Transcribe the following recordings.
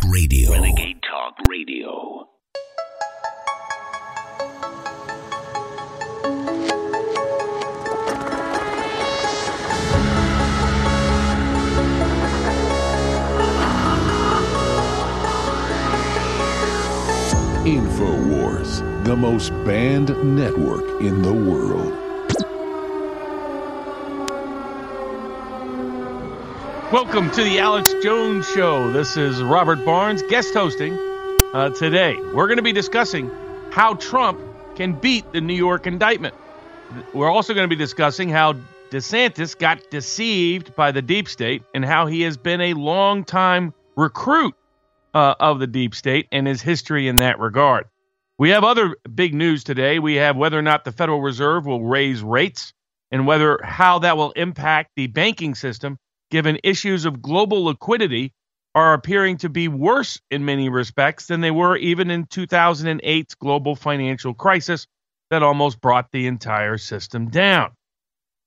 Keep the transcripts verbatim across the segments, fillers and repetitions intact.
Talk Radio. Renegade Talk Radio. InfoWars, the most banned network in the world. Welcome to the Alex Jones Show. This is Robert Barnes guest hosting uh, today. We're going to be discussing how Trump can beat the New York indictment. We're also going to be discussing how DeSantis got deceived by the deep state and how he has been a longtime recruit uh, of the deep state and his history in that regard. We have other big news today. We have whether or not the Federal Reserve will raise rates and whether how that will impact the banking system, given issues of global liquidity are appearing to be worse in many respects than they were even in two thousand eight's global financial crisis that almost brought the entire system down.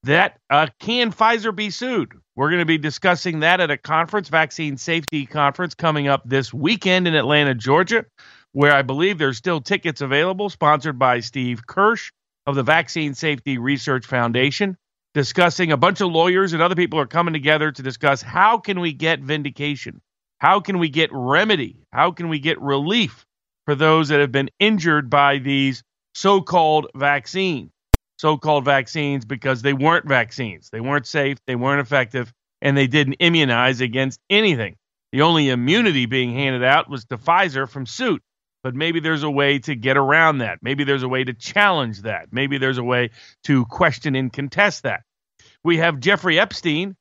That uh, can Pfizer be sued? We're going to be discussing that at a conference, vaccine safety conference, coming up this weekend in Atlanta, Georgia, where I believe there's still tickets available, sponsored by Steve Kirsch of the Vaccine Safety Research Foundation. Discussing a bunch of lawyers and other people are coming together to discuss how can we get vindication? How can we get remedy? How can we get relief for those that have been injured by these so-called vaccines? So-called vaccines because they weren't vaccines. They weren't safe, they weren't effective, and they didn't immunize against anything. The only immunity being handed out was to Pfizer from suit. But maybe there's a way to get around that. Maybe there's a way to challenge that. Maybe there's a way to question and contest that. We have Jeffrey Epstein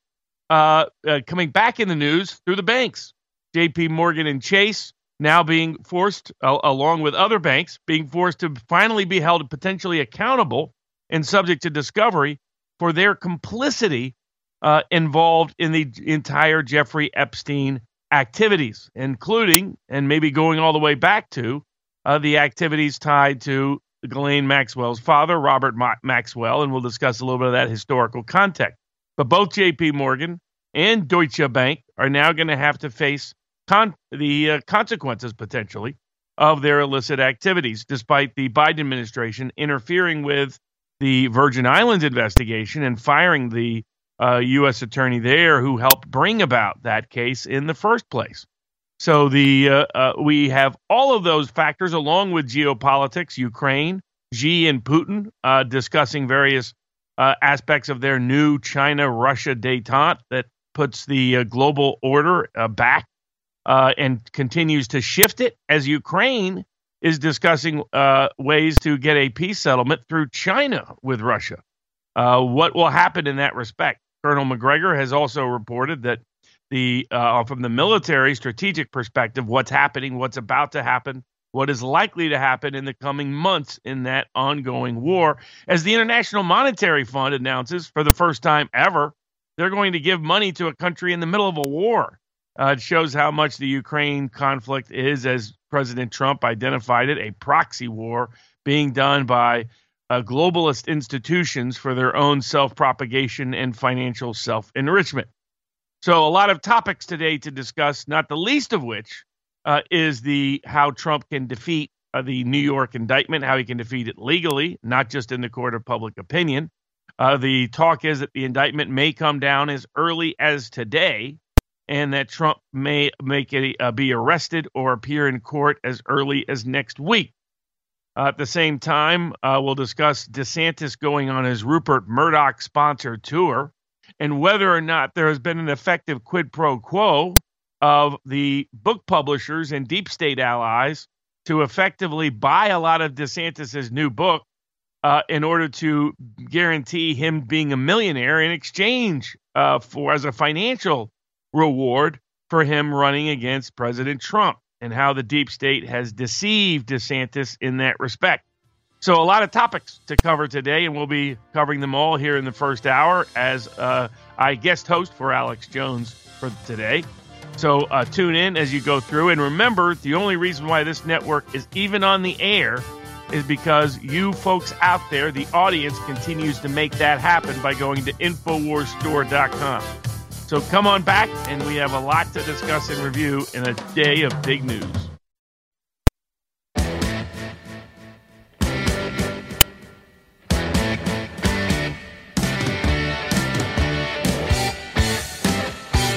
uh, uh, coming back in the news through the banks. J P Morgan and Chase now being forced, uh, along with other banks, being forced to finally be held potentially accountable and subject to discovery for their complicity uh, involved in the entire Jeffrey Epstein activities, including and maybe going all the way back to uh, the activities tied to Ghislaine Maxwell's father, Robert Maxwell, and we'll discuss a little bit of that historical context. But both J P Morgan and Deutsche Bank are now going to have to face con- the uh, consequences, potentially, of their illicit activities, despite the Biden administration interfering with the Virgin Islands investigation and firing the uh, U S attorney there who helped bring about that case in the first place. So the uh, uh, we have all of those factors, along with geopolitics, Ukraine, Xi and Putin uh, discussing various uh, aspects of their new China-Russia détente that puts the uh, global order uh, back uh, and continues to shift it, as Ukraine is discussing uh, ways to get a peace settlement through China with Russia. Uh, what will happen in that respect? Colonel McGregor has also reported that The uh, from the military strategic perspective, what's happening, what's about to happen, what is likely to happen in the coming months in that ongoing war. As the International Monetary Fund announces for the first time ever, they're going to give money to a country in the middle of a war. Uh, it shows how much the Ukraine conflict is, as President Trump identified it, a proxy war being done by uh, globalist institutions for their own self-propagation and financial self-enrichment. So a lot of topics today to discuss, not the least of which uh, is the how Trump can defeat uh, the New York indictment, how he can defeat it legally, not just in the court of public opinion. Uh, the talk is that the indictment may come down as early as today and that Trump may make it, uh, be arrested or appear in court as early as next week. Uh, at the same time, uh, we'll discuss DeSantis going on his Rupert Murdoch-sponsored tour, and whether or not there has been an effective quid pro quo of the book publishers and deep state allies to effectively buy a lot of DeSantis's new book uh, in order to guarantee him being a millionaire in exchange uh, for as a financial reward for him running against President Trump, and how the deep state has deceived DeSantis in that respect. So a lot of topics to cover today, and we'll be covering them all here in the first hour as uh, I guest host for Alex Jones for today. So uh, tune in as you go through. And remember, the only reason why this network is even on the air is because you folks out there, the audience, continues to make that happen by going to infowars store dot com. So come on back, and we have a lot to discuss and review in a day of big news.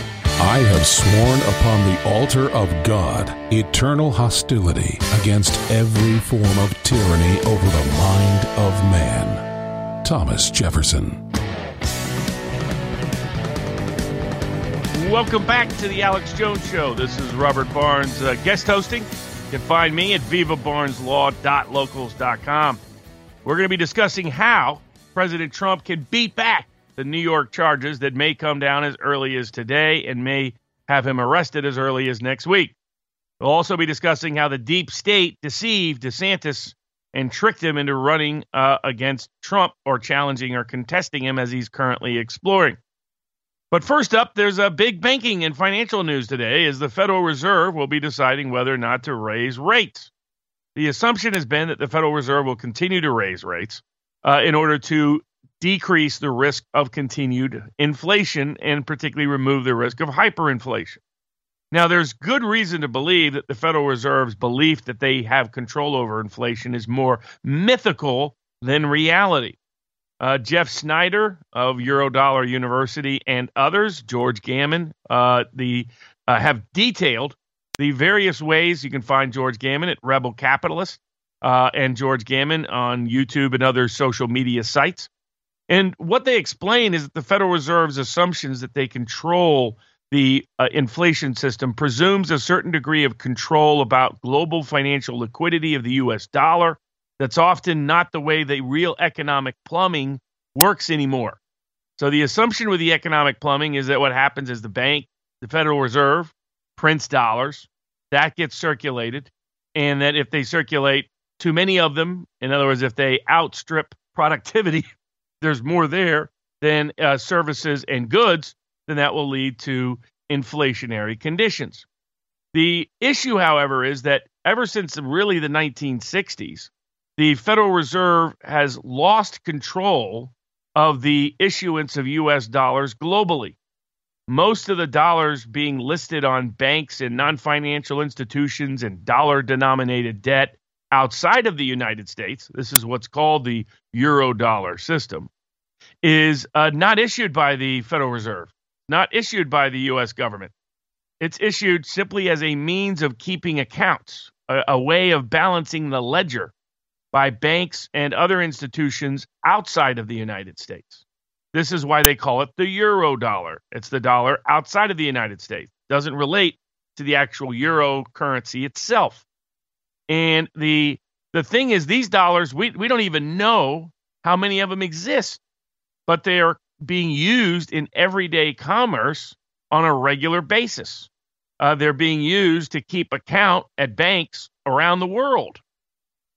I have sworn upon the altar of God eternal hostility against every form of tyranny over the mind of man. Thomas Jefferson. Welcome back to the Alex Jones Show. This is Robert Barnes uh, guest hosting. You can find me at viva barnes law dot locals dot com. We're going to be discussing how President Trump can beat back the New York charges that may come down as early as today and may have him arrested as early as next week. We'll also be discussing how the deep state deceived DeSantis and tricked him into running uh, against Trump or challenging or contesting him as he's currently exploring. But first up, there's a big banking and financial news today as the Federal Reserve will be deciding whether or not to raise rates. The assumption has been that the Federal Reserve will continue to raise rates uh, in order to decrease the risk of continued inflation and particularly remove the risk of hyperinflation. Now, there's good reason to believe that the Federal Reserve's belief that they have control over inflation is more mythical than reality. Uh, Jeff Snyder of Eurodollar University and others, George Gammon, uh, the uh, have detailed the various ways. You can find George Gammon at Rebel Capitalist uh, and George Gammon on YouTube and other social media sites. And what they explain is that the Federal Reserve's assumptions that they control the uh, inflation system presumes a certain degree of control about global financial liquidity of the U S dollar. That's often not the way the real economic plumbing works anymore. So the assumption with the economic plumbing is that what happens is the bank, the Federal Reserve, prints dollars. That gets circulated. And that if they circulate too many of them, in other words, if they outstrip productivity, there's more there than uh, services and goods, then that will lead to inflationary conditions. The issue, however, is that ever since really the nineteen sixties, the Federal Reserve has lost control of the issuance of U S dollars globally. Most of the dollars being listed on banks and non-financial institutions and dollar-denominated debt outside of the United States, this is what's called the Eurodollar system, is uh, not issued by the Federal Reserve, not issued by the U S government. It's issued simply as a means of keeping accounts, a, a way of balancing the ledger by banks and other institutions outside of the United States. This is why they call it the Eurodollar. It's the dollar outside of the United States. It doesn't relate to the actual euro currency itself. And the the thing is, these dollars, we, we don't even know how many of them exist, but they are being used in everyday commerce on a regular basis. Uh, they're being used to keep account at banks around the world.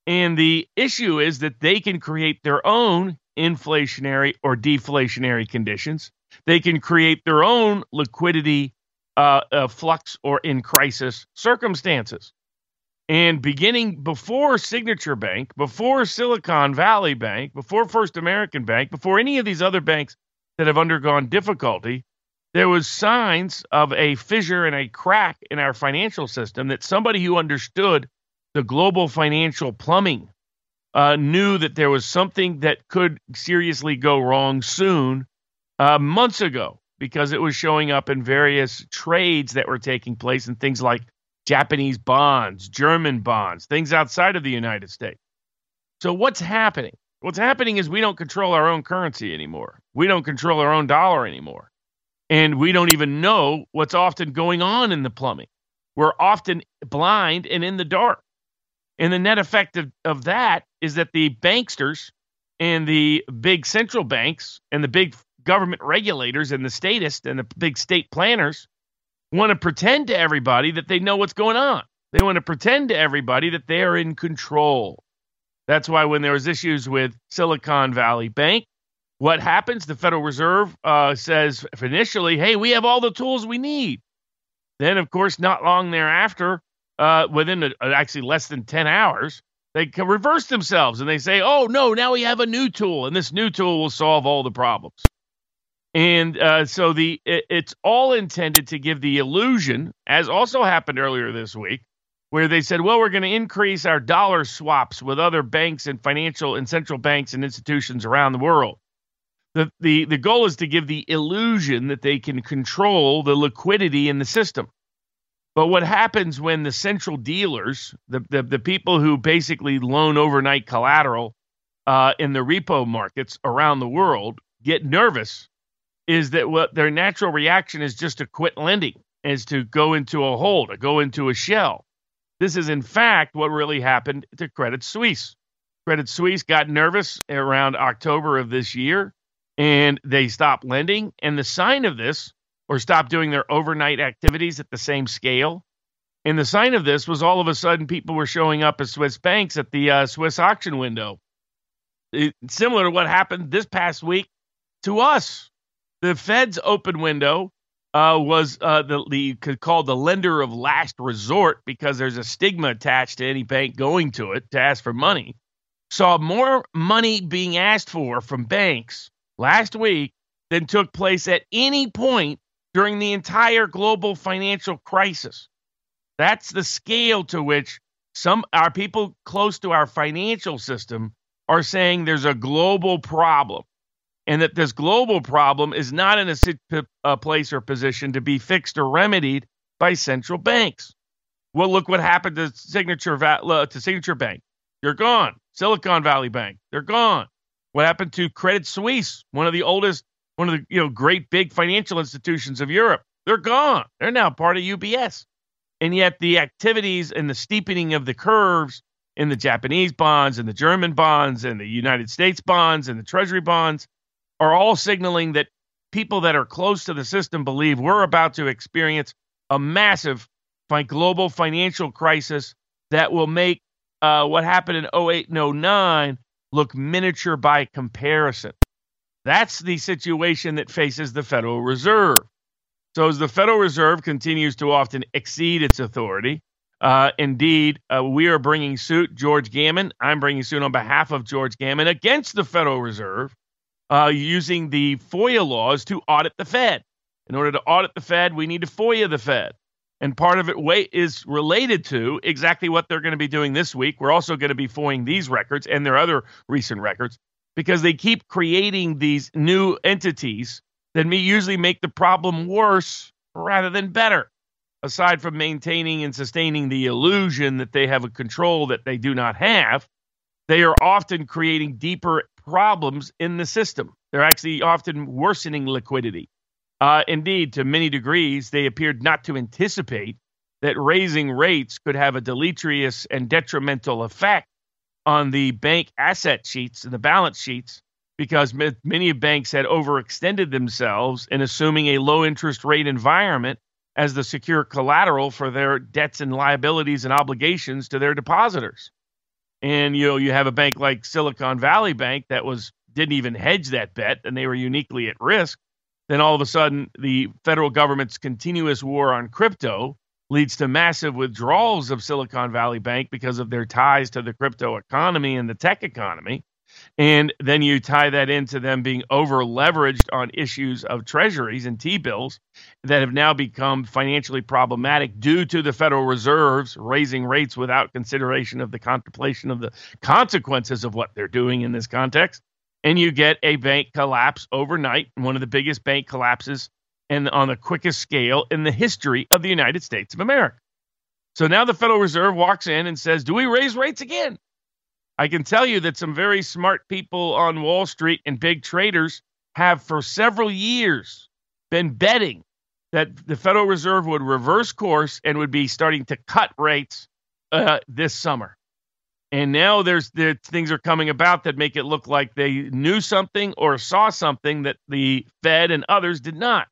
And the issue is that they can create their own inflationary or deflationary conditions. They can create their own liquidity uh, uh, flux or in crisis circumstances. And beginning before Signature Bank, before Silicon Valley Bank, before First American Bank, before any of these other banks that have undergone difficulty, there was signs of a fissure and a crack in our financial system that somebody who understood the global financial plumbing uh, knew that there was something that could seriously go wrong soon, uh, months ago, because it was showing up in various trades that were taking place and things like Japanese bonds, German bonds, things outside of the United States. So what's happening? What's happening is we don't control our own currency anymore. We don't control our own dollar anymore. And we don't even know what's often going on in the plumbing. We're often blind and in the dark. And the net effect of, of that is that the banksters and the big central banks and the big government regulators and the statists and the big state planners want to pretend to everybody that they know what's going on. They want to pretend to everybody that they are in control. That's why when there was issues with Silicon Valley Bank, what happens? The Federal Reserve uh, says initially, hey, we have all the tools we need. Then, of course, not long thereafter, uh, within a, actually less than ten hours, they can reverse themselves and they say, oh, no, now we have a new tool, and this new tool will solve all the problems. And uh, so the it, it's all intended to give the illusion, as also happened earlier this week, where they said, well, we're going to increase our dollar swaps with other banks and financial and central banks and institutions around the world. The, the, the goal is to give the illusion that they can control the liquidity in the system. But what happens when the central dealers, the, the, the people who basically loan overnight collateral uh, in the repo markets around the world get nervous is that what their natural reaction is just to quit lending, is to go into a hole, to go into a shell. This is, in fact, what really happened to Credit Suisse. Credit Suisse got nervous around October of this year, and they stopped lending. And the sign of this, or stopped doing their overnight activities at the same scale. And the sign of this was all of a sudden people were showing up at Swiss banks at the uh, Swiss auction window. It, similar to what happened this past week to us. The Fed's open window uh, was uh, the, the called the lender of last resort, because there's a stigma attached to any bank going to it to ask for money. Saw more money being asked for from banks last week than took place at any point during the entire global financial crisis. That's the scale to which some our people close to our financial system are saying there's a global problem. And that this global problem is not in a, a place or position to be fixed or remedied by central banks. Well, look what happened to Signature to Signature Bank. They're gone. Silicon Valley Bank. They're gone. What happened to Credit Suisse, one of the oldest, one of the you know great big financial institutions of Europe? They're gone. They're now part of U B S. And yet the activities and the steepening of the curves in the Japanese bonds and the German bonds and the United States bonds and the Treasury bonds are all signaling that people that are close to the system believe we're about to experience a massive global financial crisis that will make uh, what happened in oh eight and oh nine look miniature by comparison. That's the situation that faces the Federal Reserve. So as the Federal Reserve continues to often exceed its authority, uh, indeed, uh, we are bringing suit, George Gammon. I'm bringing suit on behalf of George Gammon against the Federal Reserve, Uh, using the FOIA laws to audit the Fed. In order to audit the Fed, we need to FOIA the Fed. And part of it wait, is related to exactly what they're going to be doing this week. We're also going to be FOIAing these records and their other recent records, because they keep creating these new entities that may usually make the problem worse rather than better, aside from maintaining and sustaining the illusion that they have a control that they do not have. They are often creating deeper problems in the system. They're actually often worsening liquidity. Uh, indeed, to many degrees, they appeared not to anticipate that raising rates could have a deleterious and detrimental effect on the bank asset sheets and the balance sheets, because m- many banks had overextended themselves in assuming a low interest rate environment as the secure collateral for their debts and liabilities and obligations to their depositors. And, you know, you have a bank like Silicon Valley Bank that was didn't even hedge that bet, and they were uniquely at risk. Then all of a sudden, the federal government's continuous war on crypto leads to massive withdrawals of Silicon Valley Bank because of their ties to the crypto economy and the tech economy. And then you tie that into them being over-leveraged on issues of treasuries and T-bills that have now become financially problematic due to the Federal Reserve's raising rates without consideration of the contemplation of the consequences of what they're doing in this context. And you get a bank collapse overnight, one of the biggest bank collapses and on the quickest scale in the history of the United States of America. So now the Federal Reserve walks in and says, do we raise rates again? I can tell you that some very smart people on Wall Street and big traders have for several years been betting that the Federal Reserve would reverse course and would be starting to cut rates uh, this summer. And now there's there, things are coming about that make it look like they knew something or saw something that the Fed and others did not.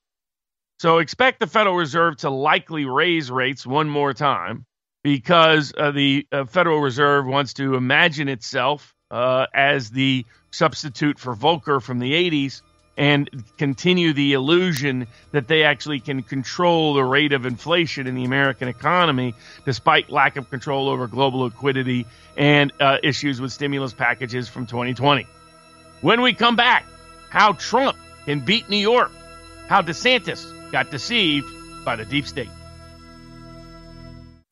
So expect the Federal Reserve to likely raise rates one more time, because uh, the uh, Federal Reserve wants to imagine itself uh, as the substitute for Volcker from the eighties and continue the illusion that they actually can control the rate of inflation in the American economy, despite lack of control over global liquidity and uh, issues with stimulus packages from twenty twenty. When we come back, how Trump can beat New York. How DeSantis got deceived by the deep state.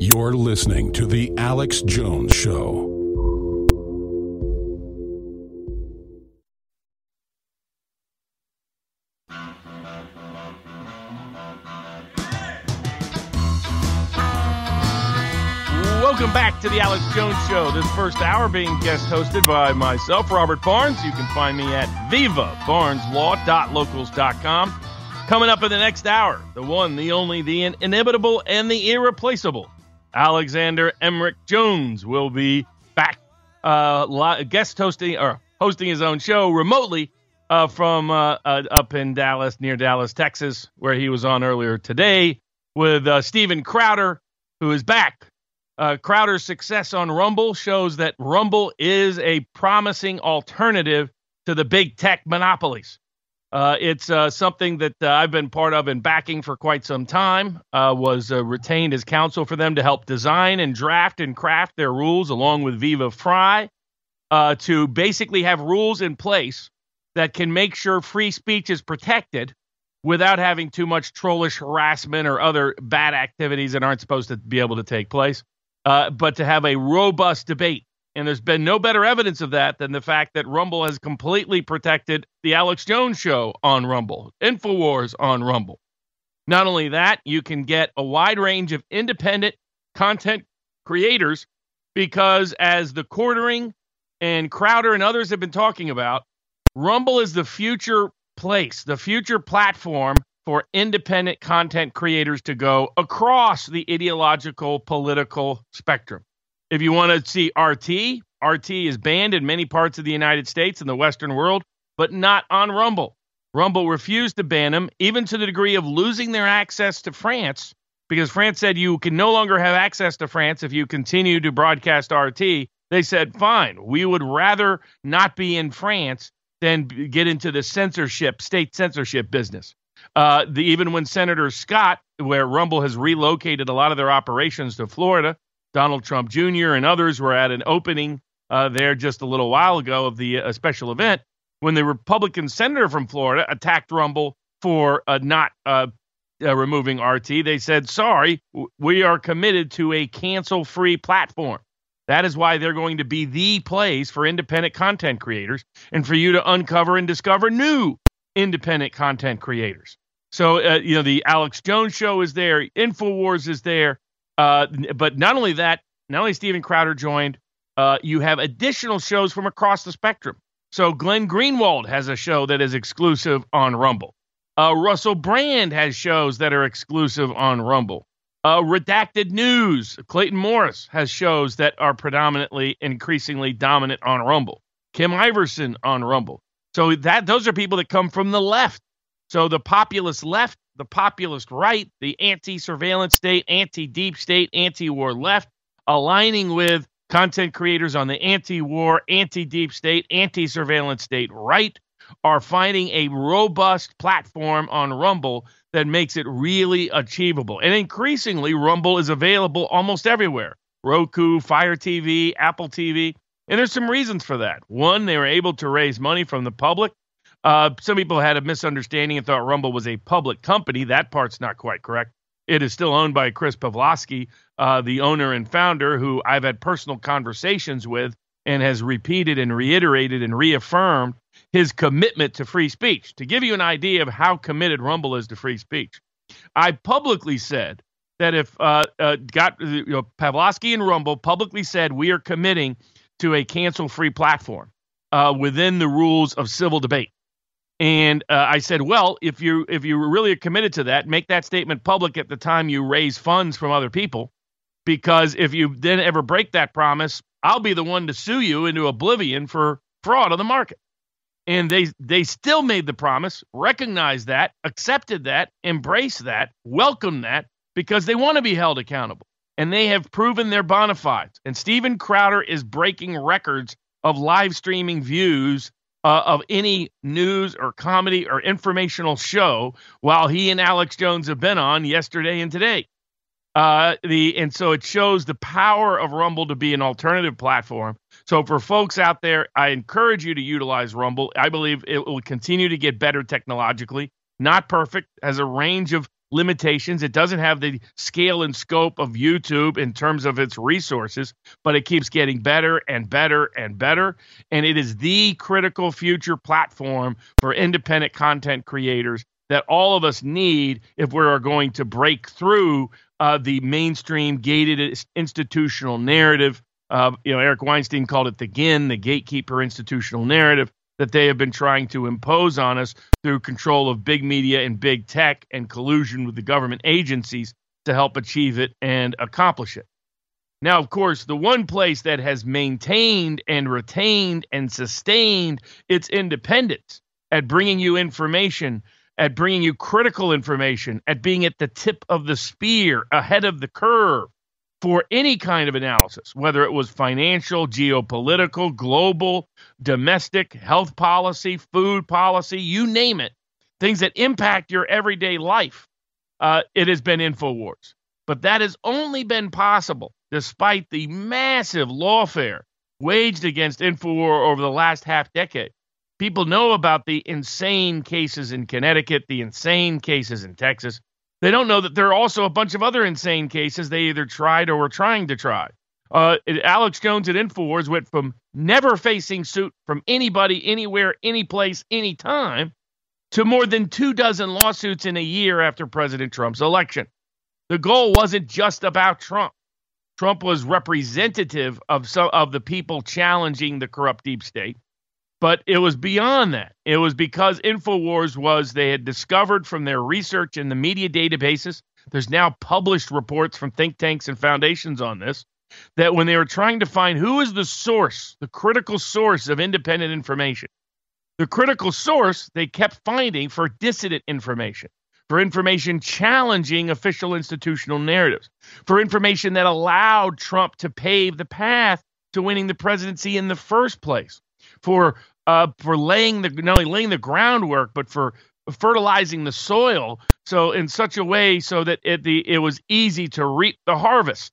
You're listening to The Alex Jones Show. Welcome back to The Alex Jones Show. This first hour being guest hosted by myself, Robert Barnes. You can find me at viva barnes law dot locals dot com. Coming up in the next hour, the one, the only, the in- inimitable, and the irreplaceable Alexander Emmerich Jones will be back, uh, li- guest hosting or hosting his own show remotely uh, from uh, uh, up in Dallas, near Dallas, Texas, where he was on earlier today with uh, Stephen Crowder, who is back. Uh, Crowder's success on Rumble shows that Rumble is a promising alternative to the big tech monopolies. Uh, it's uh, something that uh, I've been part of and backing for quite some time, uh, was uh, retained as counsel for them to help design and draft and craft their rules along with Viva Fry uh, to basically have rules in place that can make sure free speech is protected without having too much trollish harassment or other bad activities that aren't supposed to be able to take place, uh, but to have a robust debate. And there's been no better evidence of that than the fact that Rumble has completely protected The Alex Jones Show on Rumble, InfoWars on Rumble. Not only that, you can get a wide range of independent content creators because as the Quartering and Crowder and others have been talking about, Rumble is the future place, the future platform for independent content creators to go across the ideological, political spectrum. If you want to see R T, R T is banned in many parts of the United States and the Western world, but not on Rumble. Rumble refused to ban them, even to the degree of losing their access to France, because France said you can no longer have access to France if you continue to broadcast R T. They said, fine, we would rather not be in France than get into the censorship, state censorship business. Uh, the, even when Senator Scott, where Rumble has relocated a lot of their operations to Florida, Donald Trump Junior and others were at an opening uh, there just a little while ago of the uh, special event when the Republican senator from Florida attacked Rumble for uh, not uh, uh, removing R T. They said, sorry, w- we are committed to a cancel-free platform. That is why they're going to be the place for independent content creators and for you to uncover and discover new independent content creators. So, uh, you know, the Alex Jones Show is there. InfoWars is there. Uh, but not only that, not only Steven Crowder joined, uh, you have additional shows from across the spectrum. So Glenn Greenwald has a show that is exclusive on Rumble. Uh, Russell Brand has shows that are exclusive on Rumble. Uh, Redacted News, Clayton Morris has shows that are predominantly, increasingly dominant on Rumble. Kim Iverson on Rumble. So that those are people that come from the left. So the populist left, the populist right, the anti-surveillance state, anti-deep state, anti-war left, aligning with content creators on the anti-war, anti-deep state, anti-surveillance state right, are finding a robust platform on Rumble that makes it really achievable. And increasingly, Rumble is available almost everywhere. Roku, Fire T V, Apple T V. And there's some reasons for that. One, they were able to raise money from the public. Uh, some people had a misunderstanding and thought Rumble was a public company. That part's not quite correct. It is still owned by Chris Pavlovsky, uh, the owner and founder, who I've had personal conversations with and has repeated and reiterated and reaffirmed his commitment to free speech. To give you an idea of how committed Rumble is to free speech, I publicly said that if uh, uh, got you know, Pavlovsky and Rumble publicly said we are committing to a cancel-free platform uh, within the rules of civil debate. And uh, I said, well, if you if you really are committed to that, make that statement public at the time you raise funds from other people, because if you then ever break that promise, I'll be the one to sue you into oblivion for fraud on the market. And they they still made the promise, recognized that, accepted that, embraced that, welcomed that, because they want to be held accountable. And they have proven their bona fides. And Stephen Crowder is breaking records of live streaming views Uh, of any news or comedy or informational show while he and Alex Jones have been on yesterday and today. Uh, the and so it shows the power of Rumble to be an alternative platform. So for folks out there, I encourage you to utilize Rumble. I believe it will continue to get better technologically. Not perfect, has a range of limitations. It doesn't have the scale and scope of YouTube in terms of its resources, but it keeps getting better and better and better. And it is the critical future platform for independent content creators that all of us need if we are going to break through uh, the mainstream gated institutional narrative. Uh, you know, Eric Weinstein called it the G I N, the gatekeeper institutional narrative, that they have been trying to impose on us through control of big media and big tech and collusion with the government agencies to help achieve it and accomplish it. Now, of course, the one place that has maintained and retained and sustained its independence at bringing you information, at bringing you critical information, at being at the tip of the spear, ahead of the curve for any kind of analysis, whether it was financial, geopolitical, global, domestic, health policy, food policy, you name it, things that impact your everyday life, uh, it has been InfoWars. But that has only been possible despite the massive lawfare waged against InfoWars over the last half decade. People know about the insane cases in Connecticut, the insane cases in Texas. They don't know that there are also a bunch of other insane cases they either tried or were trying to try. Uh, Alex Jones at InfoWars went from never facing suit from anybody, anywhere, any place, any time, to more than two dozen lawsuits in a year after President Trump's election. The goal wasn't just about Trump. Trump was representative of some of the people challenging the corrupt deep state. But it was beyond that. It was because InfoWars was, they had discovered from their research in the media databases, there's now published reports from think tanks and foundations on this, that when they were trying to find who is the source, the critical source of independent information, the critical source they kept finding for dissident information, for information challenging official institutional narratives, for information that allowed Trump to pave the path to winning the presidency in the first place, for uh, for laying the not only laying the groundwork, but for fertilizing the soil so in such a way so that it the it was easy to reap the harvest.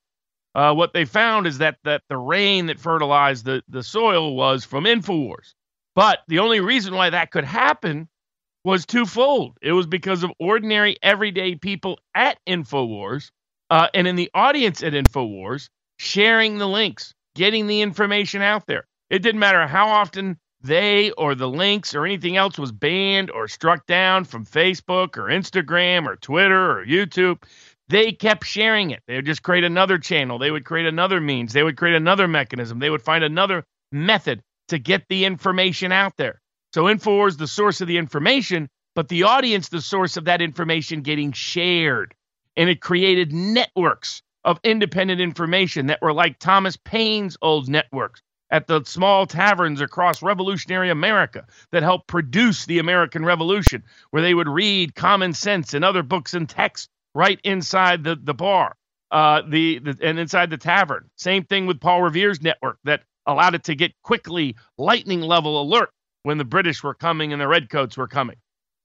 Uh, what they found is that that the rain that fertilized the, the soil was from InfoWars. But the only reason why that could happen was twofold. It was because of ordinary, everyday people at InfoWars uh, and in the audience at InfoWars sharing the links, getting the information out there. It didn't matter how often they or the links or anything else was banned or struck down from Facebook or Instagram or Twitter or YouTube. They kept sharing it. They would just create another channel. They would create another means. They would create another mechanism. They would find another method to get the information out there. So InfoWars, the source of the information, but the audience, the source of that information getting shared. And it created networks of independent information that were like Thomas Paine's old networks at the small taverns across revolutionary America that helped produce the American Revolution, where they would read Common Sense and other books and texts right inside the, the bar uh, the, the and inside the tavern. Same thing with Paul Revere's network that allowed it to get quickly lightning level alert when the British were coming and the Redcoats were coming.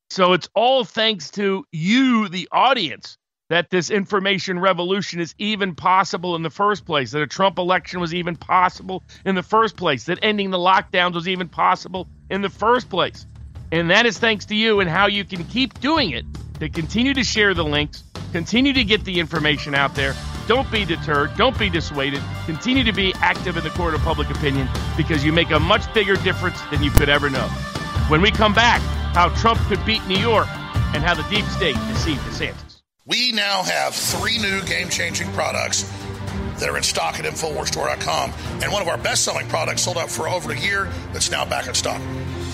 So it's all thanks to you, the audience, that this information revolution is even possible in the first place, that a Trump election was even possible in the first place, that ending the lockdowns was even possible in the first place. And that is thanks to you and how you can keep doing it, to continue to share the links, continue to get the information out there. Don't be deterred. Don't be dissuaded. Continue to be active in the court of public opinion, because you make a much bigger difference than you could ever know. When we come back, how Trump could beat New York and how the deep state deceived DeSantis. We now have three new game-changing products that are in stock at InfoWars Store dot com, and one of our best-selling products sold out for over a year that's now back in stock.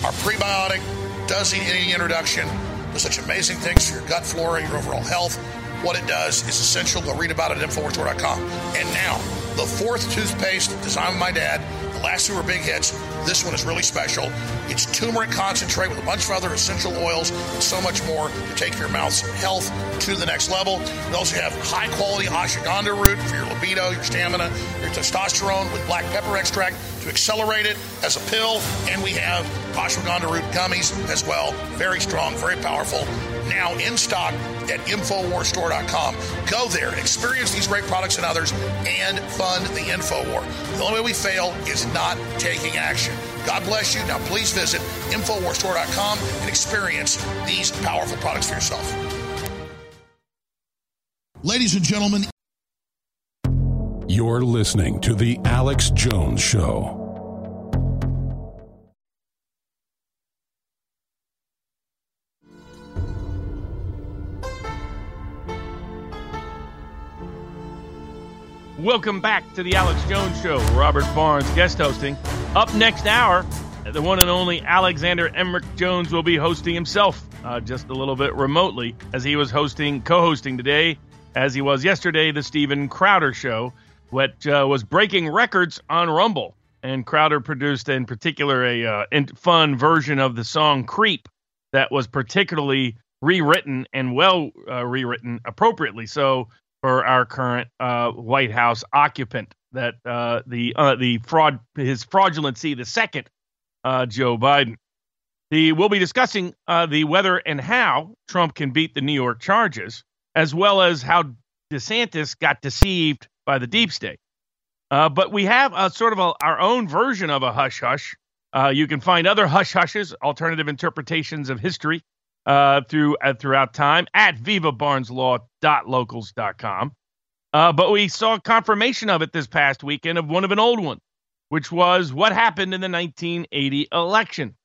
Our prebiotic does eat any introduction. Does such amazing things for your gut flora, your overall health. What it does is essential. Go read about it at InfoWars Store dot com. And now, the fourth toothpaste designed by my dad. The last two were big hits. This one is really special. It's turmeric concentrate with a bunch of other essential oils and so much more to take your mouth's health to the next level. We also have high-quality ashwagandha root for your libido, your stamina, your testosterone with black pepper extract to accelerate it as a pill. And we have ashwagandha root gummies as well. Very strong, very powerful. Now in stock at InfoWars Store dot com. Go there and experience these great products and others and fund the InfoWar. The only way we fail is not taking action. God bless you. Now please visit InfoWars Store dot com and experience these powerful products for yourself. Ladies and gentlemen, you're listening to The Alex Jones Show. Welcome back to The Alex Jones Show. Robert Barnes guest hosting. Up next hour, the one and only Alexander Emmerich Jones will be hosting himself uh, just a little bit remotely, as he was hosting, co-hosting today, as he was yesterday, the Stephen Crowder Show, which uh, was breaking records on Rumble. And Crowder produced, in particular, a uh, fun version of the song Creep that was particularly rewritten and well uh, rewritten appropriately. So, for our current uh, White House occupant, that uh, the uh, the fraud his fraudulency, the second uh, Joe Biden. The we'll be discussing uh, the whether and how Trump can beat the New York charges, as well as how DeSantis got deceived by the deep state. Uh, but we have a sort of a, our own version of a hush hush. Uh, you can find other hush hushes, alternative interpretations of history. Uh, through uh, throughout time at viva barnes law dot locals dot com. Uh, but we saw confirmation of it this past weekend of one of an old one, which was what happened in the nineteen eighty election.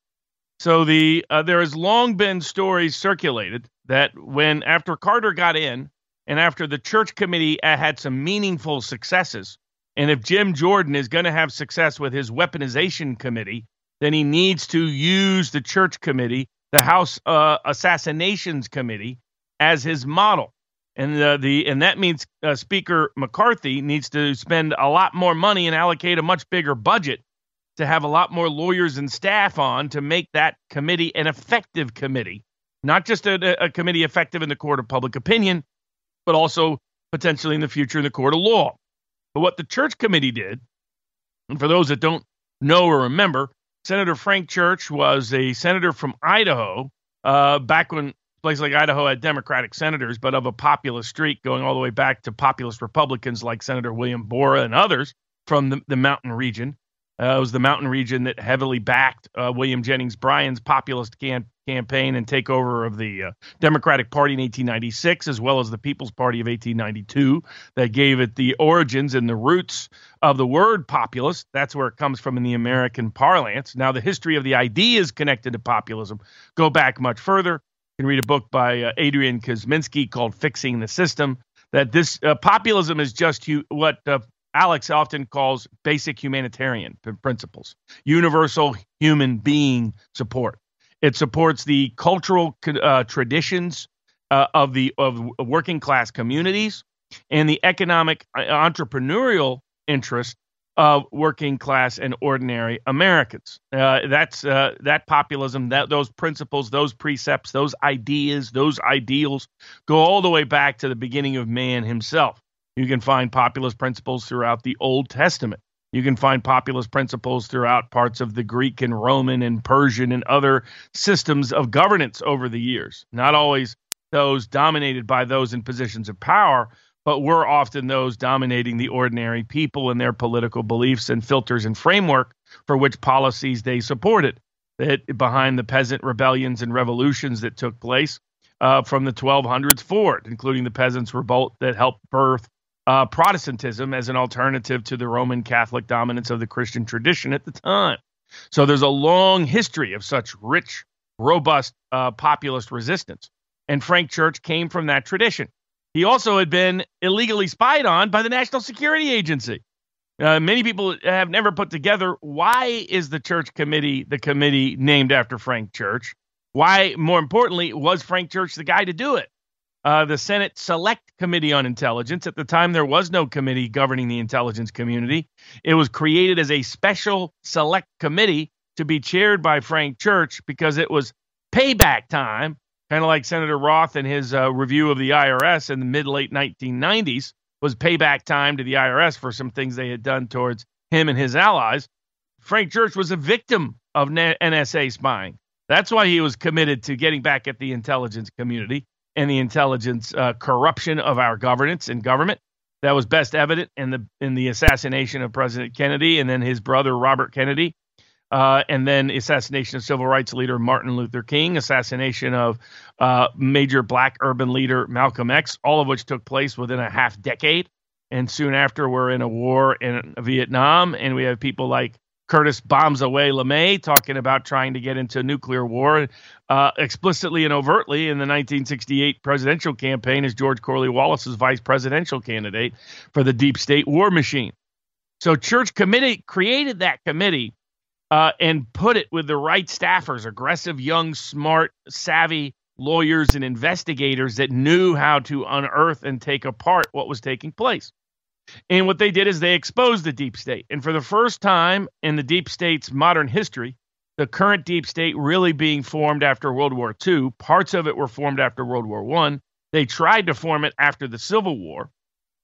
So the uh, there has long been stories circulated that when after Carter got in and after the Church Committee uh, had some meaningful successes, and if Jim Jordan is going to have success with his weaponization committee, then he needs to use the Church Committee, the House uh, Assassinations Committee, as his model. And uh, the and that means uh, Speaker McCarthy needs to spend a lot more money and allocate a much bigger budget to have a lot more lawyers and staff on to make that committee an effective committee, not just a, a committee effective in the court of public opinion, but also potentially in the future in the court of law. But what the Church Committee did, and for those that don't know or remember, Senator Frank Church was a senator from Idaho, uh, back when places like Idaho had Democratic senators, but of a populist streak going all the way back to populist Republicans like Senator William Borah and others from the, the mountain region. Uh, it was the mountain region that heavily backed uh, William Jennings Bryan's populist cam- campaign and takeover of the uh, Democratic Party in eighteen ninety-six, as well as the People's Party of eighteen ninety-two, that gave it the origins and the roots of the word populist. That's where it comes from in the American parlance. Now, the history of the ideas connected to populism go back much further. You can read a book by uh, Adrian Kosminski called Fixing the System, that this uh, populism is just hu- what uh, Alex often calls basic humanitarian principles, universal human being support. It supports the cultural uh, traditions uh, of the of working class communities and the economic uh, entrepreneurial interest of working class and ordinary Americans. Uh, that's uh, that populism, that those principles, those precepts, those ideas, those ideals go all the way back to the beginning of man himself. You can find populist principles throughout the Old Testament. You can find populist principles throughout parts of the Greek and Roman and Persian and other systems of governance over the years. Not always those dominated by those in positions of power, but we're often those dominating the ordinary people and their political beliefs and filters and framework for which policies they supported. That behind the peasant rebellions and revolutions that took place uh, from the twelve hundreds forward, including the peasants' revolt that helped birth uh, Protestantism as an alternative to the Roman Catholic dominance of the Christian tradition at the time. So there's a long history of such rich, robust uh, populist resistance. And Frank Church came from that tradition. He also had been illegally spied on by the National Security Agency. Uh, many people have never put together, why is the Church Committee the committee named after Frank Church? Why, more importantly, was Frank Church the guy to do it? Uh, the Senate Select Committee on Intelligence, at the time there was no committee governing the intelligence community. It was created as a special select committee to be chaired by Frank Church because it was payback time. Kind of like Senator Roth and his uh, review of the I R S in the mid-late nineteen nineties was payback time to the I R S for some things they had done towards him and his allies. Frank Church was a victim of N S A spying. That's why he was committed to getting back at the intelligence community and the intelligence uh, corruption of our governance and government. That was best evident in the in the assassination of President Kennedy and then his brother, Robert Kennedy. Uh, and then assassination of civil rights leader Martin Luther King, assassination of uh, major black urban leader Malcolm X, all of which took place within a half decade. And soon after, we're in a war in Vietnam, and we have people like Curtis Bombs Away LeMay talking about trying to get into nuclear war uh, explicitly and overtly in the nineteen sixty-eight presidential campaign as George Corley Wallace's vice presidential candidate for the deep state war machine. So Church committee created that committee Uh, and put it with the right staffers, aggressive, young, smart, savvy lawyers and investigators that knew how to unearth and take apart what was taking place. And what they did is they exposed the deep state. And for the first time in the deep state's modern history, the current deep state really being formed after World War Two, parts of it were formed after World War One. They tried to form it after the Civil War.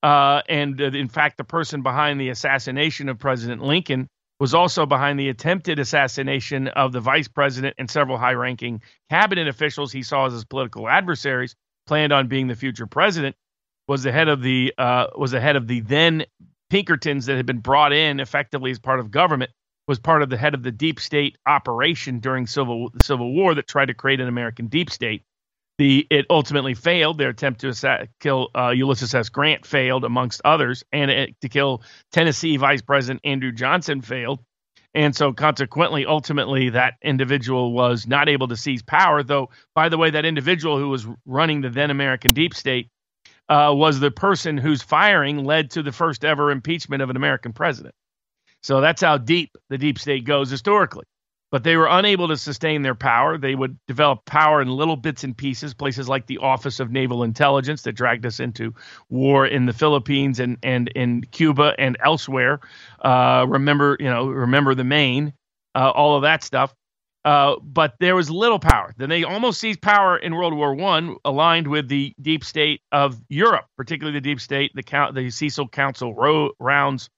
Uh, and uh, in fact, the person behind the assassination of President Lincoln was also behind the attempted assassination of the vice president and several high-ranking cabinet officials he saw as his political adversaries, planned on being the future president, was the head of the uh, was the head of the then Pinkertons that had been brought in effectively as part of government, was part of the head of the deep state operation during Civil the Civil War that tried to create an American deep state. The it ultimately failed. Their attempt to assa- kill uh, Ulysses S. Grant failed, amongst others, and it, to kill Tennessee Vice President Andrew Johnson failed. And so consequently, ultimately, that individual was not able to seize power, though, by the way, that individual who was running the then American deep state uh, was the person whose firing led to the first ever impeachment of an American president. So that's how deep the deep state goes historically. But they were unable to sustain their power. They would develop power in little bits and pieces, places like the Office of Naval Intelligence that dragged us into war in the Philippines and, and in Cuba and elsewhere. Uh, remember, you know, remember the Maine, uh, all of that stuff. Uh, but there was little power. Then they almost seized power in World War One, aligned with the deep state of Europe, particularly the deep state, the, count, the Cecil Council ro- rounds.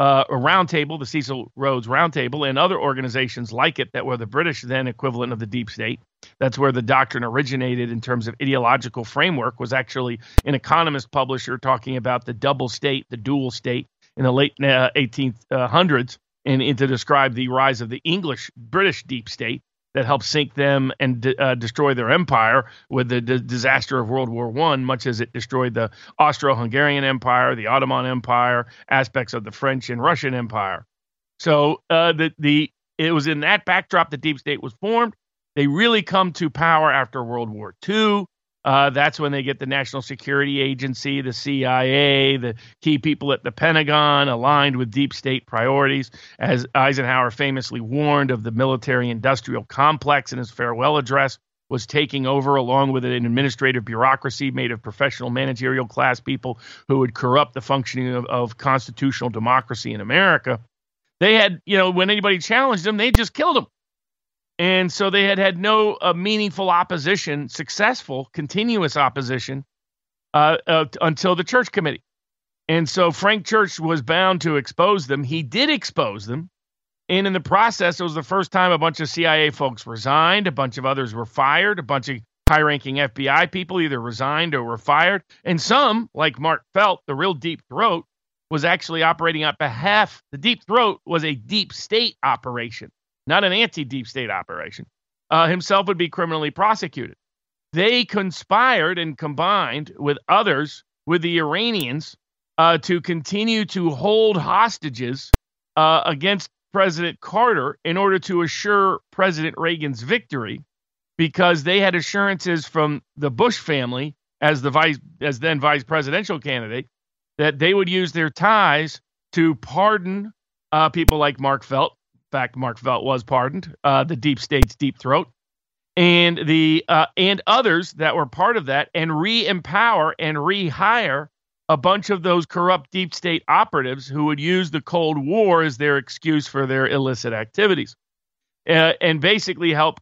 Uh, a roundtable, the Cecil Rhodes Roundtable, and other organizations like it that were the British then equivalent of the deep state. That's where the doctrine originated in terms of ideological framework. Was actually an economist publisher talking about the double state, the dual state in the late uh, eighteen hundreds, and, and to describe the rise of the English British deep state that helped sink them and de- uh, destroy their empire with the d- disaster of World War One, much as it destroyed the Austro-Hungarian Empire, the Ottoman Empire, aspects of the French and Russian Empire. So uh, the the it was in that backdrop the deep state was formed. They really come to power after World War Two. Uh, that's when they get the National Security Agency, the C I A, the key people at the Pentagon aligned with deep state priorities. As Eisenhower famously warned of, the military-industrial complex in his farewell address was taking over, along with an administrative bureaucracy made of professional managerial class people who would corrupt the functioning of, of constitutional democracy in America. They had, you know, when anybody challenged them, they just killed them. And so they had had no uh, meaningful opposition, successful, continuous opposition uh, uh, until the Church Committee. And so Frank Church was bound to expose them. He did expose them. And in the process, it was the first time a bunch of C I A folks resigned, a bunch of others were fired, a bunch of high-ranking F B I people either resigned or were fired. And some, like Mark Felt, the real deep throat, was actually operating on behalf. The deep throat was a deep state operation, not an anti-deep state operation, uh, himself would be criminally prosecuted. They conspired and combined with others, with the Iranians, uh, to continue to hold hostages uh, against President Carter in order to assure President Reagan's victory, because they had assurances from the Bush family as the vice, as then vice presidential candidate, that they would use their ties to pardon uh, people like Mark Felt. In fact, Mark Felt was pardoned, uh, the deep state's deep throat, and the uh, and others that were part of that, and re-empower and rehire a bunch of those corrupt deep state operatives who would use the Cold War as their excuse for their illicit activities, uh, and basically help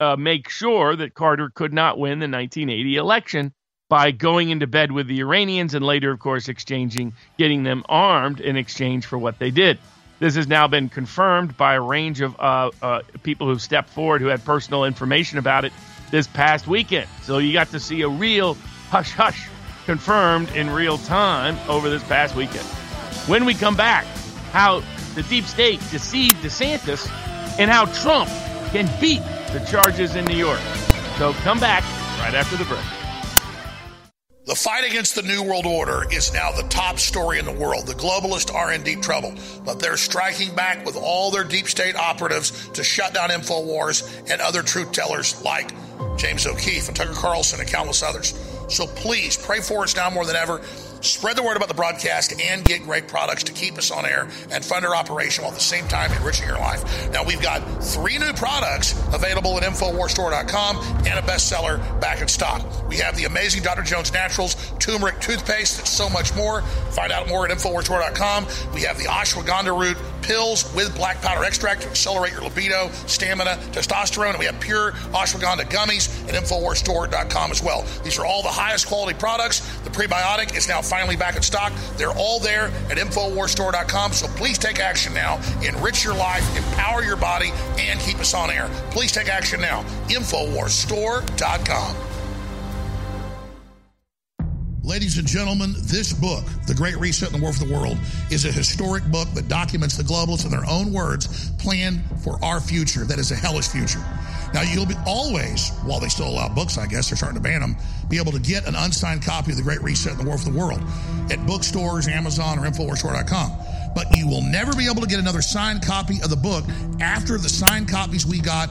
uh, make sure that Carter could not win the nineteen eighty election by going into bed with the Iranians and later, of course, exchanging, getting them armed in exchange for what they did. This has now been confirmed by a range of uh, uh, people who've stepped forward who had personal information about it this past weekend. So you got to see a real hush-hush confirmed in real time over this past weekend. When we come back, how the deep state deceived DeSantis and how Trump can beat the charges in New York. So come back right after the break. The fight against the New World Order is now the top story in the world. The globalists are in deep trouble, but they're striking back with all their deep state operatives to shut down InfoWars and other truth tellers like James O'Keefe and Tucker Carlson and countless others. So please pray for us now more than ever. Spread the word about the broadcast and get great products to keep us on air and fund our operation while at the same time enriching your life. Now, we've got three new products available at InfoWars Store dot com and a bestseller back in stock. We have the amazing Doctor Jones Naturals turmeric toothpaste and so much more. Find out more at InfoWars Store dot com. We have the ashwagandha root pills with black powder extract to accelerate your libido, stamina, testosterone. And we have pure ashwagandha gummies at InfoWars Store dot com as well. These are all the highest quality products. The prebiotic is now finally back in stock. They're all there at InfoWars Store dot com. So please take action now. Enrich your life, empower your body, and keep us on air. Please take action now. InfoWars Store dot com. Ladies and gentlemen, this book, The Great Reset and the War for the World, is a historic book that documents the globalists in their own words, plan for our future. That is a hellish future. Now, you'll be always, while they still allow books, I guess, they're starting to ban them, be able to get an unsigned copy of The Great Reset and the War for the World at bookstores, Amazon, or InfoWars Store dot com. But you will never be able to get another signed copy of the book after the signed copies we got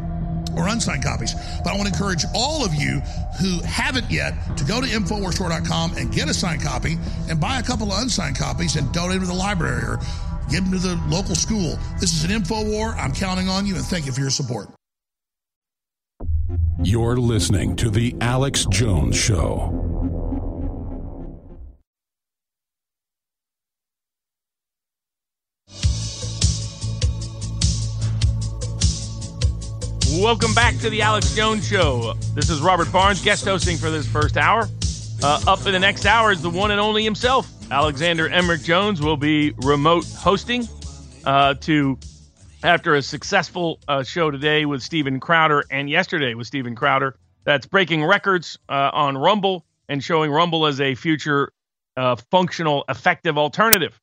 or unsigned copies. But I want to encourage all of you who haven't yet to go to InfoWars Store dot com and get a signed copy and buy a couple of unsigned copies and donate them to the library or give them to the local school. This is an InfoWar. I'm counting on you, and thank you for your support. You're listening to The Alex Jones Show. Welcome back to The Alex Jones Show. This is Robert Barnes, guest hosting for this first hour. Uh, up in the next hour is the one and only himself. Alexander Emmerich Jones will be remote hosting uh, to after a successful uh, show today with Stephen Crowder and yesterday with Stephen Crowder. That's breaking records uh, on Rumble and showing Rumble as a future uh, functional, effective alternative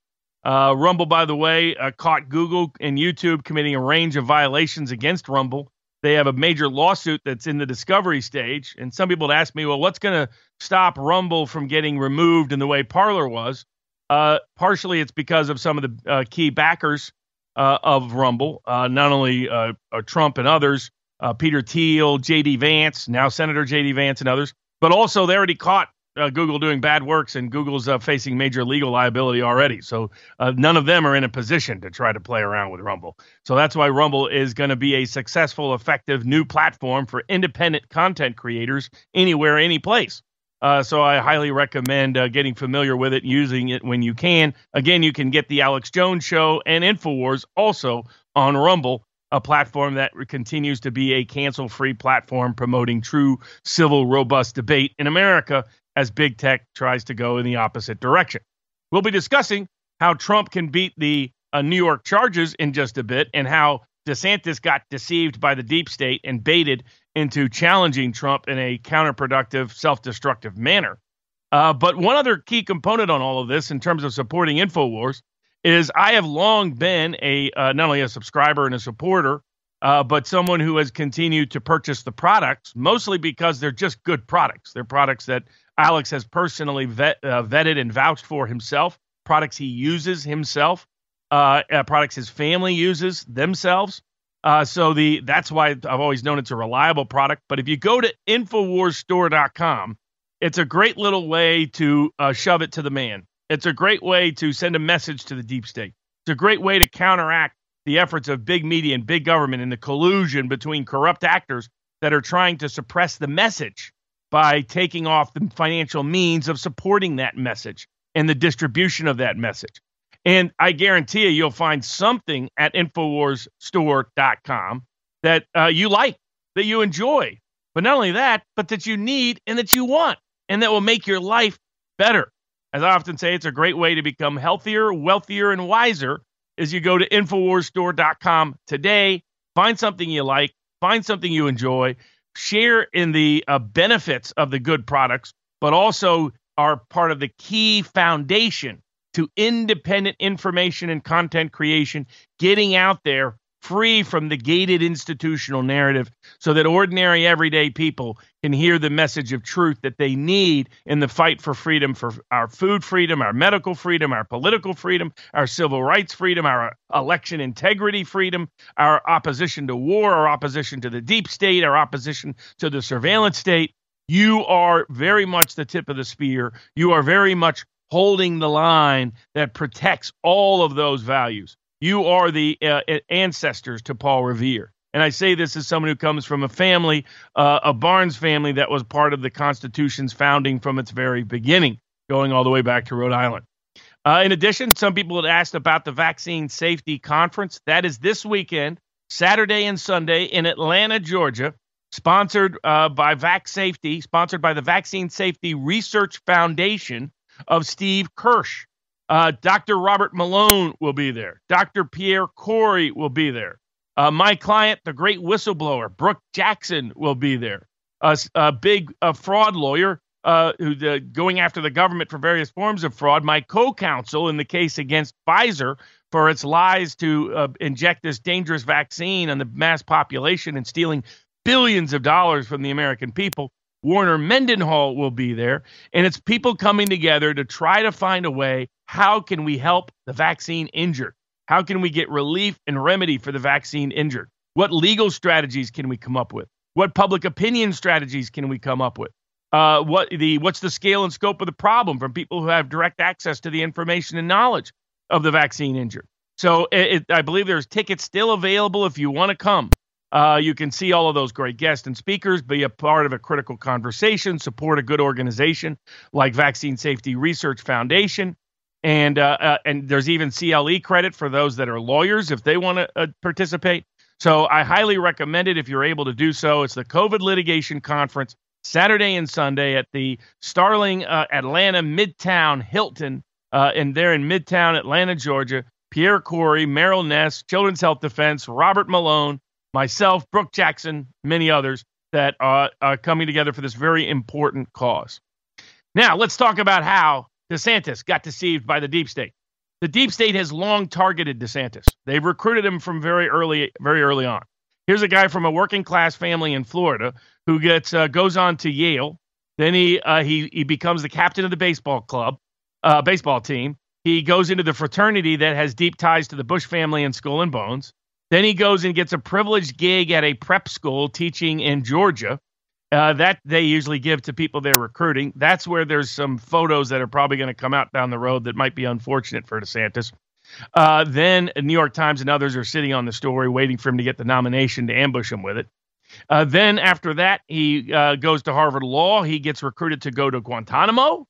Uh, Rumble, by the way, uh, caught Google and YouTube committing a range of violations against Rumble. They have a major lawsuit that's in the discovery stage. And some people ask me, well, what's going to stop Rumble from getting removed in the way Parler was? Uh, partially, it's because of some of the uh, key backers uh, of Rumble, uh, not only uh, uh, Trump and others, uh, Peter Thiel, J D. Vance, now Senator J D. Vance and others, but also they already caught uh, Google doing bad works, and Google's uh, facing major legal liability already. So uh, none of them are in a position to try to play around with Rumble. So that's why Rumble is going to be a successful, effective new platform for independent content creators anywhere, any place. Uh, so I highly recommend uh, getting familiar with it, using it when you can. Again, you can get the Alex Jones Show and InfoWars also on Rumble, a platform that continues to be a cancel-free platform promoting true, civil, robust debate in America as big tech tries to go in the opposite direction. We'll be discussing how Trump can beat the uh, New York charges in just a bit, and how DeSantis got deceived by the deep state and baited into challenging Trump in a counterproductive, self-destructive manner. Uh, but one other key component on all of this in terms of supporting InfoWars is I have long been a uh, not only a subscriber and a supporter, uh, but someone who has continued to purchase the products, mostly because they're just good products. They're products that Alex has personally vet, uh, vetted and vouched for himself, products he uses himself, uh, uh, products his family uses themselves. Uh, so the that's why I've always known it's a reliable product. But if you go to InfoWars Store dot com, it's a great little way to uh, shove it to the man. It's a great way to send a message to the deep state. It's a great way to counteract the efforts of big media and big government and the collusion between corrupt actors that are trying to suppress the message by taking off the financial means of supporting that message and the distribution of that message. And I guarantee you, you'll find something at InfoWars Store dot com that uh, you like, that you enjoy, but not only that, but that you need and that you want, and that will make your life better. As I often say, it's a great way to become healthier, wealthier, and wiser as you go to InfoWars Store dot com today. Find something you like, find something you enjoy, share in the uh, benefits of the good products, but also are part of the key foundation to independent information and content creation, getting out there free from the gated institutional narrative so that ordinary everyday people can hear the message of truth that they need in the fight for freedom, for our food freedom, our medical freedom, our political freedom, our civil rights freedom, our election integrity freedom, our opposition to war, our opposition to the deep state, our opposition to the surveillance state. You are very much the tip of the spear. You are very much holding the line that protects all of those values. You are the uh, ancestors to Paul Revere. And I say this as someone who comes from a family, uh, a Barnes family that was part of the Constitution's founding from its very beginning, going all the way back to Rhode Island. Uh, in addition, some people had asked about the Vaccine Safety Conference. That is this weekend, Saturday and Sunday in Atlanta, Georgia, sponsored uh, by Vac Safety, sponsored by the Vaccine Safety Research Foundation of Steve Kirsch. Uh, Doctor Robert Malone will be there. Doctor Pierre Corey will be there. Uh, my client, the great whistleblower, Brooke Jackson, will be there. Uh, a big uh, fraud lawyer uh, who's uh, going after the government for various forms of fraud. My co-counsel in the case against Pfizer for its lies to uh, inject this dangerous vaccine on the mass population and stealing billions of dollars from the American people. Warner Mendenhall will be there, and it's people coming together to try to find a way. How can we help the vaccine injured? How can we get relief and remedy for the vaccine injured? What legal strategies can we come up with? What public opinion strategies can we come up with? Uh, what the what's the scale and scope of the problem from people who have direct access to the information and knowledge of the vaccine injured? So it, it, I believe there's tickets still available if you want to come. Uh, you can see all of those great guests and speakers, be a part of a critical conversation, support a good organization like Vaccine Safety Research Foundation. And uh, uh, and there's even C L E credit for those that are lawyers if they want to uh, participate. So I highly recommend it if you're able to do so. It's the COVID Litigation Conference, Saturday and Sunday at the Starling uh, Atlanta Midtown Hilton. Uh, and they're in Midtown, Atlanta, Georgia. Pierre Corey, Merrill Ness, Children's Health Defense, Robert Malone, myself, Brooke Jackson, many others that are, are coming together for this very important cause. Now, let's talk about how DeSantis got deceived by the deep state. The deep state has long targeted DeSantis. They've recruited him from very early, very early on. Here's a guy from a working class family in Florida who gets uh, goes on to Yale. Then he uh, he he becomes the captain of the baseball club, uh, baseball team. He goes into the fraternity that has deep ties to the Bush family and Skull and Bones. Then he goes and gets a privileged gig at a prep school teaching in Georgia. Uh, that they usually give to people they're recruiting. That's where there's some photos that are probably going to come out down the road that might be unfortunate for DeSantis. Uh, then New York Times and others are sitting on the story waiting for him to get the nomination to ambush him with it. Uh, then after that, he uh, goes to Harvard Law. He gets recruited to go to Guantanamo,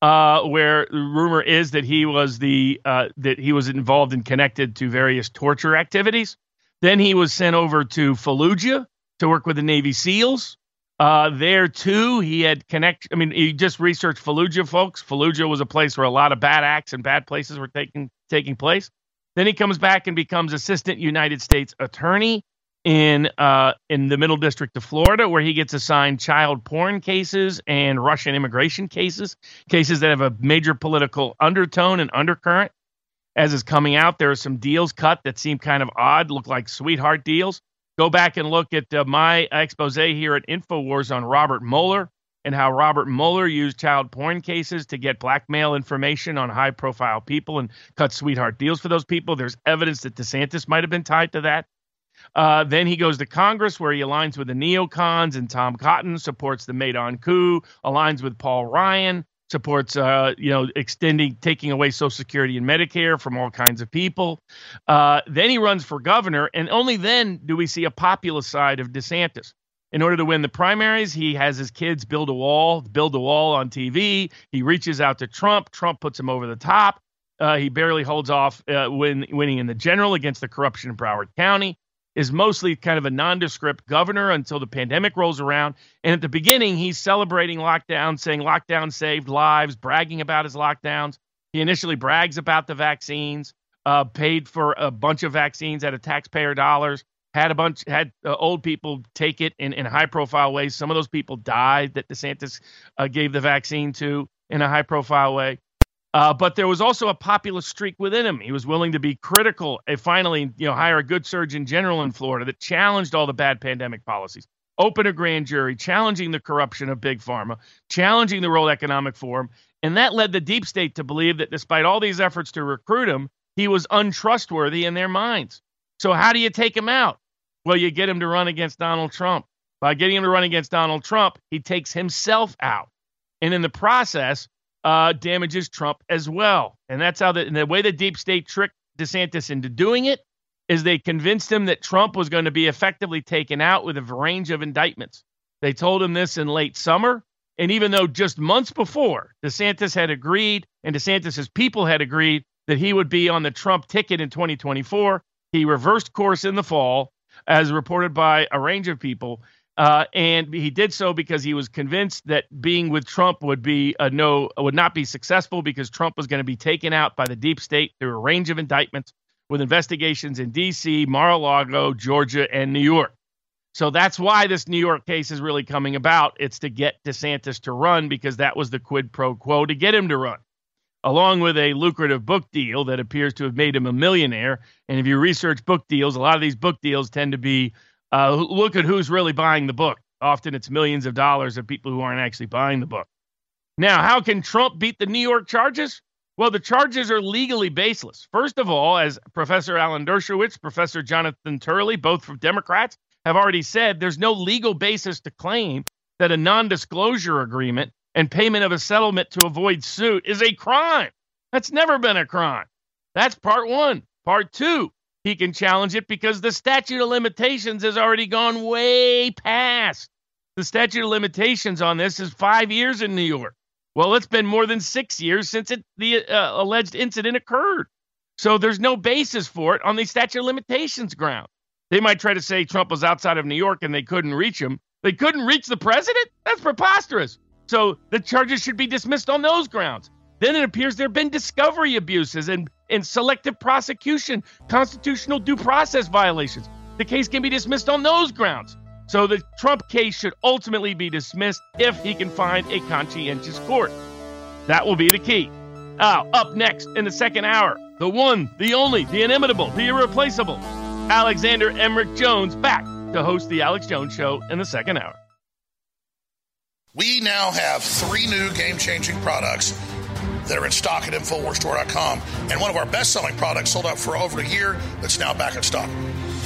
uh, where the rumor is that he was the uh, that he was involved and connected to various torture activities. Then he was sent over to Fallujah to work with the Navy SEALs. Uh, there, too, he had connect. I mean, you just researched Fallujah, folks. Fallujah was a place where a lot of bad acts and bad places were taking taking place. Then he comes back and becomes assistant United States attorney in uh, in the Middle District of Florida, where he gets assigned child porn cases and Russian immigration cases, cases that have a major political undertone and undercurrent. As is coming out, there are some deals cut that seem kind of odd, look like sweetheart deals. Go back and look at uh, my expose here at InfoWars on Robert Mueller and how Robert Mueller used child porn cases to get blackmail information on high-profile people and cut sweetheart deals for those people. There's evidence that DeSantis might have been tied to that. Uh, then he goes to Congress, where he aligns with the neocons and Tom Cotton, supports the Maidan coup, aligns with Paul Ryan, supports, uh, you know, extending, taking away Social Security and Medicare from all kinds of people. Uh, then he runs for governor, and only then do we see a populist side of DeSantis. In order to win the primaries, he has his kids build a wall, build a wall on T V. He reaches out to Trump. Trump puts him over the top. Uh, he barely holds off uh, win, winning in the general against the corruption in Broward County. Is mostly kind of a nondescript governor until the pandemic rolls around. And at the beginning, he's celebrating lockdown, saying lockdown saved lives, bragging about his lockdowns. He initially brags about the vaccines, uh, paid for a bunch of vaccines out of taxpayer dollars, had a bunch, had uh, old people take it in, in high-profile ways. Some of those people died that DeSantis uh, gave the vaccine to in a high-profile way. Uh, but there was also a populist streak within him. He was willing to be critical and finally, you know, hire a good surgeon general in Florida that challenged all the bad pandemic policies, open a grand jury, challenging the corruption of big pharma, challenging the World Economic Forum. And that led the deep state to believe that despite all these efforts to recruit him, he was untrustworthy in their minds. So how do you take him out? Well, you get him to run against Donald Trump. By getting him to run against Donald Trump, he takes himself out. And in the process, Uh, damages Trump as well. And that's how the, the way the deep state tricked DeSantis into doing it is they convinced him that Trump was going to be effectively taken out with a range of indictments. They told him this in late summer. And even though just months before, DeSantis had agreed and DeSantis's people had agreed that he would be on the Trump ticket in twenty twenty-four, he reversed course in the fall, as reported by a range of people. Uh, and he did so because he was convinced that being with Trump would be a no, would not be successful because Trump was going to be taken out by the deep state through a range of indictments with investigations in D C, Mar-a-Lago, Georgia, and New York. So that's why this New York case is really coming about. It's to get DeSantis to run because that was the quid pro quo to get him to run, along with a lucrative book deal that appears to have made him a millionaire. And if you research book deals, a lot of these book deals tend to be Uh, look at who's really buying the book. Often it's millions of dollars of people who aren't actually buying the book. Now, how can Trump beat the New York charges? Well, the charges are legally baseless. First of all, as Professor Alan Dershowitz, Professor Jonathan Turley, both from Democrats, have already said, there's no legal basis to claim that a non-disclosure agreement and payment of a settlement to avoid suit is a crime. That's never been a crime. That's part one. Part two. He can challenge it because the statute of limitations has already gone way past. The statute of limitations on this is five years in New York. Well, it's been more than six years since it, the uh, alleged incident occurred. So there's no basis for it on the statute of limitations ground. They might try to say Trump was outside of New York and they couldn't reach him. They couldn't reach the president? That's preposterous. So the charges should be dismissed on those grounds. Then it appears there have been discovery abuses and, and selective prosecution, constitutional due process violations. The case can be dismissed on those grounds. So the Trump case should ultimately be dismissed if he can find a conscientious court. That will be the key. Uh, up next in the second hour, The one, the only, the inimitable, the irreplaceable, Alexander Emmerich Jones, back to host The Alex Jones Show in the second hour. We now have three new game-changing products that are in stock at InfoWars Store dot com, and one of our best-selling products sold out for over a year that's now back in stock.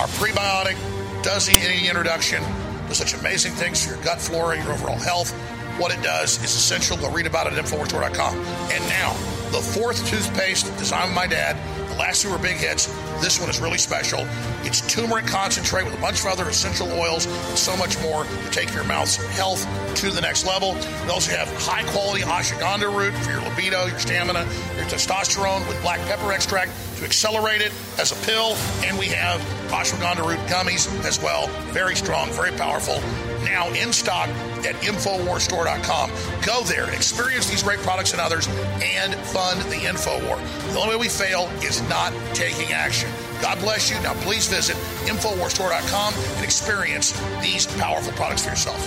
Our prebiotic does the any introduction. Does such amazing things for your gut flora, your overall health. What it does is essential. Go read about it at InfoWars Store dot com. And now, the fourth toothpaste designed by my dad. The last two were big hits. This one is really special. It's turmeric concentrate with a bunch of other essential oils and so much more to take your mouth's health to the next level. We also have high-quality ashwagandha root for your libido, your stamina, your testosterone with black pepper extract to accelerate it as a pill. And we have ashwagandha root gummies as well. Very strong, very powerful. Now in stock at InfoWars Store dot com. Go there, experience these great products and others, and fund the InfoWar. The only way we fail is not taking action. God bless you. Now please visit InfoWars Store dot com and experience these powerful products for yourself.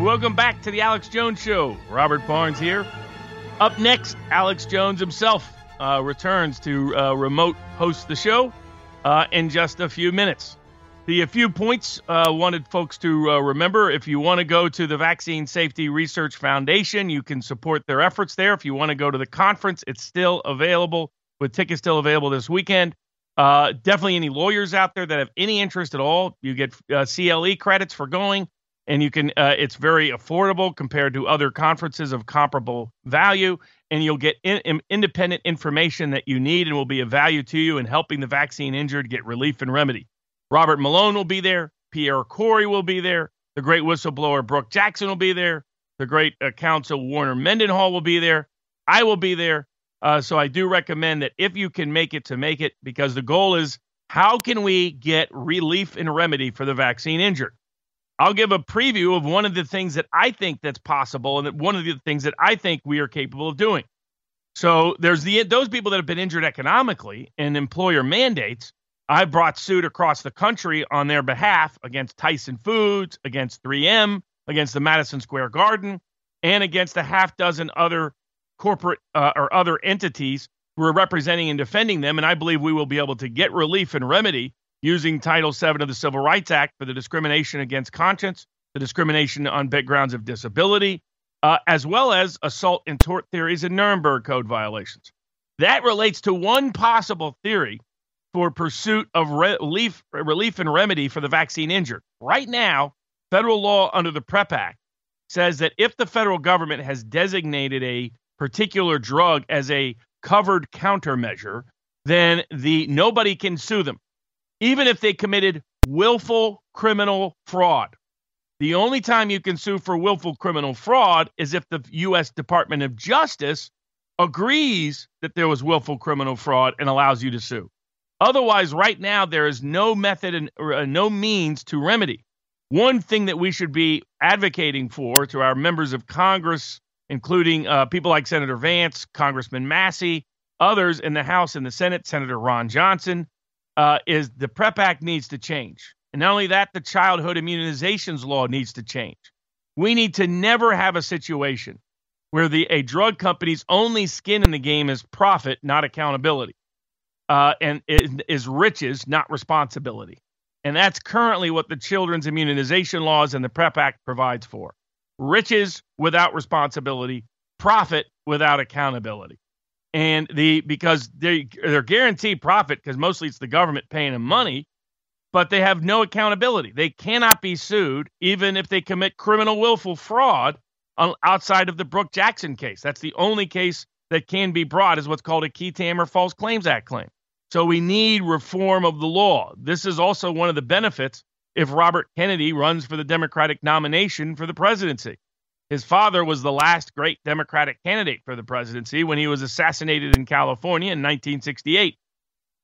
Welcome back to The Alex Jones Show. Robert Barnes here. Up next, Alex Jones himself uh, returns to uh, remote host the show uh, in just a few minutes. The a few points uh, wanted folks to uh, remember. If you want to go to the Vaccine Safety Research Foundation, you can support their efforts there. If you want to go to the conference, it's still available, with tickets still available this weekend. Uh, definitely any lawyers out there that have any interest at all, you get uh, C L E credits for going. And you can, uh, it's very affordable compared to other conferences of comparable value, and you'll get in, in, independent information that you need and will be of value to you in helping the vaccine injured get relief and remedy. Robert Malone will be there. Pierre Corey will be there. The great whistleblower Brooke Jackson will be there. The great uh, counsel Warner Mendenhall will be there. I will be there. Uh, so I do recommend that if you can make it, to make it, because the goal is, how can we get relief and remedy for the vaccine injured? I'll give a preview of one of the things that I think that's possible and that one of the things that I think we are capable of doing. So there's the those people that have been injured economically and employer mandates. I brought suit across the country on their behalf against Tyson Foods, against three M, against the Madison Square Garden, and against a half dozen other corporate uh, or other entities who are representing and defending them. And I believe we will be able to get relief and remedy using Title seven of the Civil Rights Act for the discrimination against conscience, the discrimination on grounds of disability, uh, as well as assault and tort theories and Nuremberg Code violations. That relates to one possible theory for pursuit of re- relief, relief and remedy for the vaccine injured. Right now, federal law under the PrEP Act says that if the federal government has designated a particular drug as a covered countermeasure, then the nobody can sue them, even if they committed willful criminal fraud. The only time you can sue for willful criminal fraud is if the U S Department of Justice agrees that there was willful criminal fraud and allows you to sue. Otherwise, right now, there is no method and uh, no means to remedy. One thing that we should be advocating for to our members of Congress, including uh, people like Senator Vance, Congressman Massey, others in the House and the Senate, Senator Ron Johnson, Uh, is the PrEP Act needs to change. And not only that, the childhood immunizations law needs to change. We need to never have a situation where the a drug company's only skin in the game is profit, not accountability, uh, and it is riches, not responsibility. And that's currently what the children's immunization laws and the PrEP Act provides for. Riches without responsibility, profit without accountability. And the because they, they're guaranteed profit because mostly it's the government paying them money, but they have no accountability. They cannot be sued even if they commit criminal willful fraud on, outside of the Brooke Jackson case. That's the only case that can be brought is what's called a qui tam or False Claims Act claim. So we need reform of the law. This is also one of the benefits if Robert Kennedy runs for the Democratic nomination for the presidency. His father was the last great Democratic candidate for the presidency when he was assassinated in California in nineteen sixty-eight.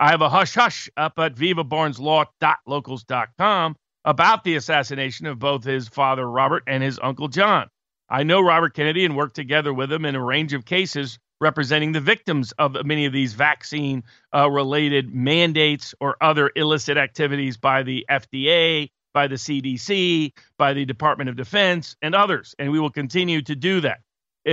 I have a hush-hush up at viva barnes law dot locals dot com about the assassination of both his father, Robert, and his uncle, John. I know Robert Kennedy and worked together with him in a range of cases representing the victims of many of these vaccine-related uh, mandates or other illicit activities by the F D A by the C D C, by the Department of Defense, and others. And we will continue to do that.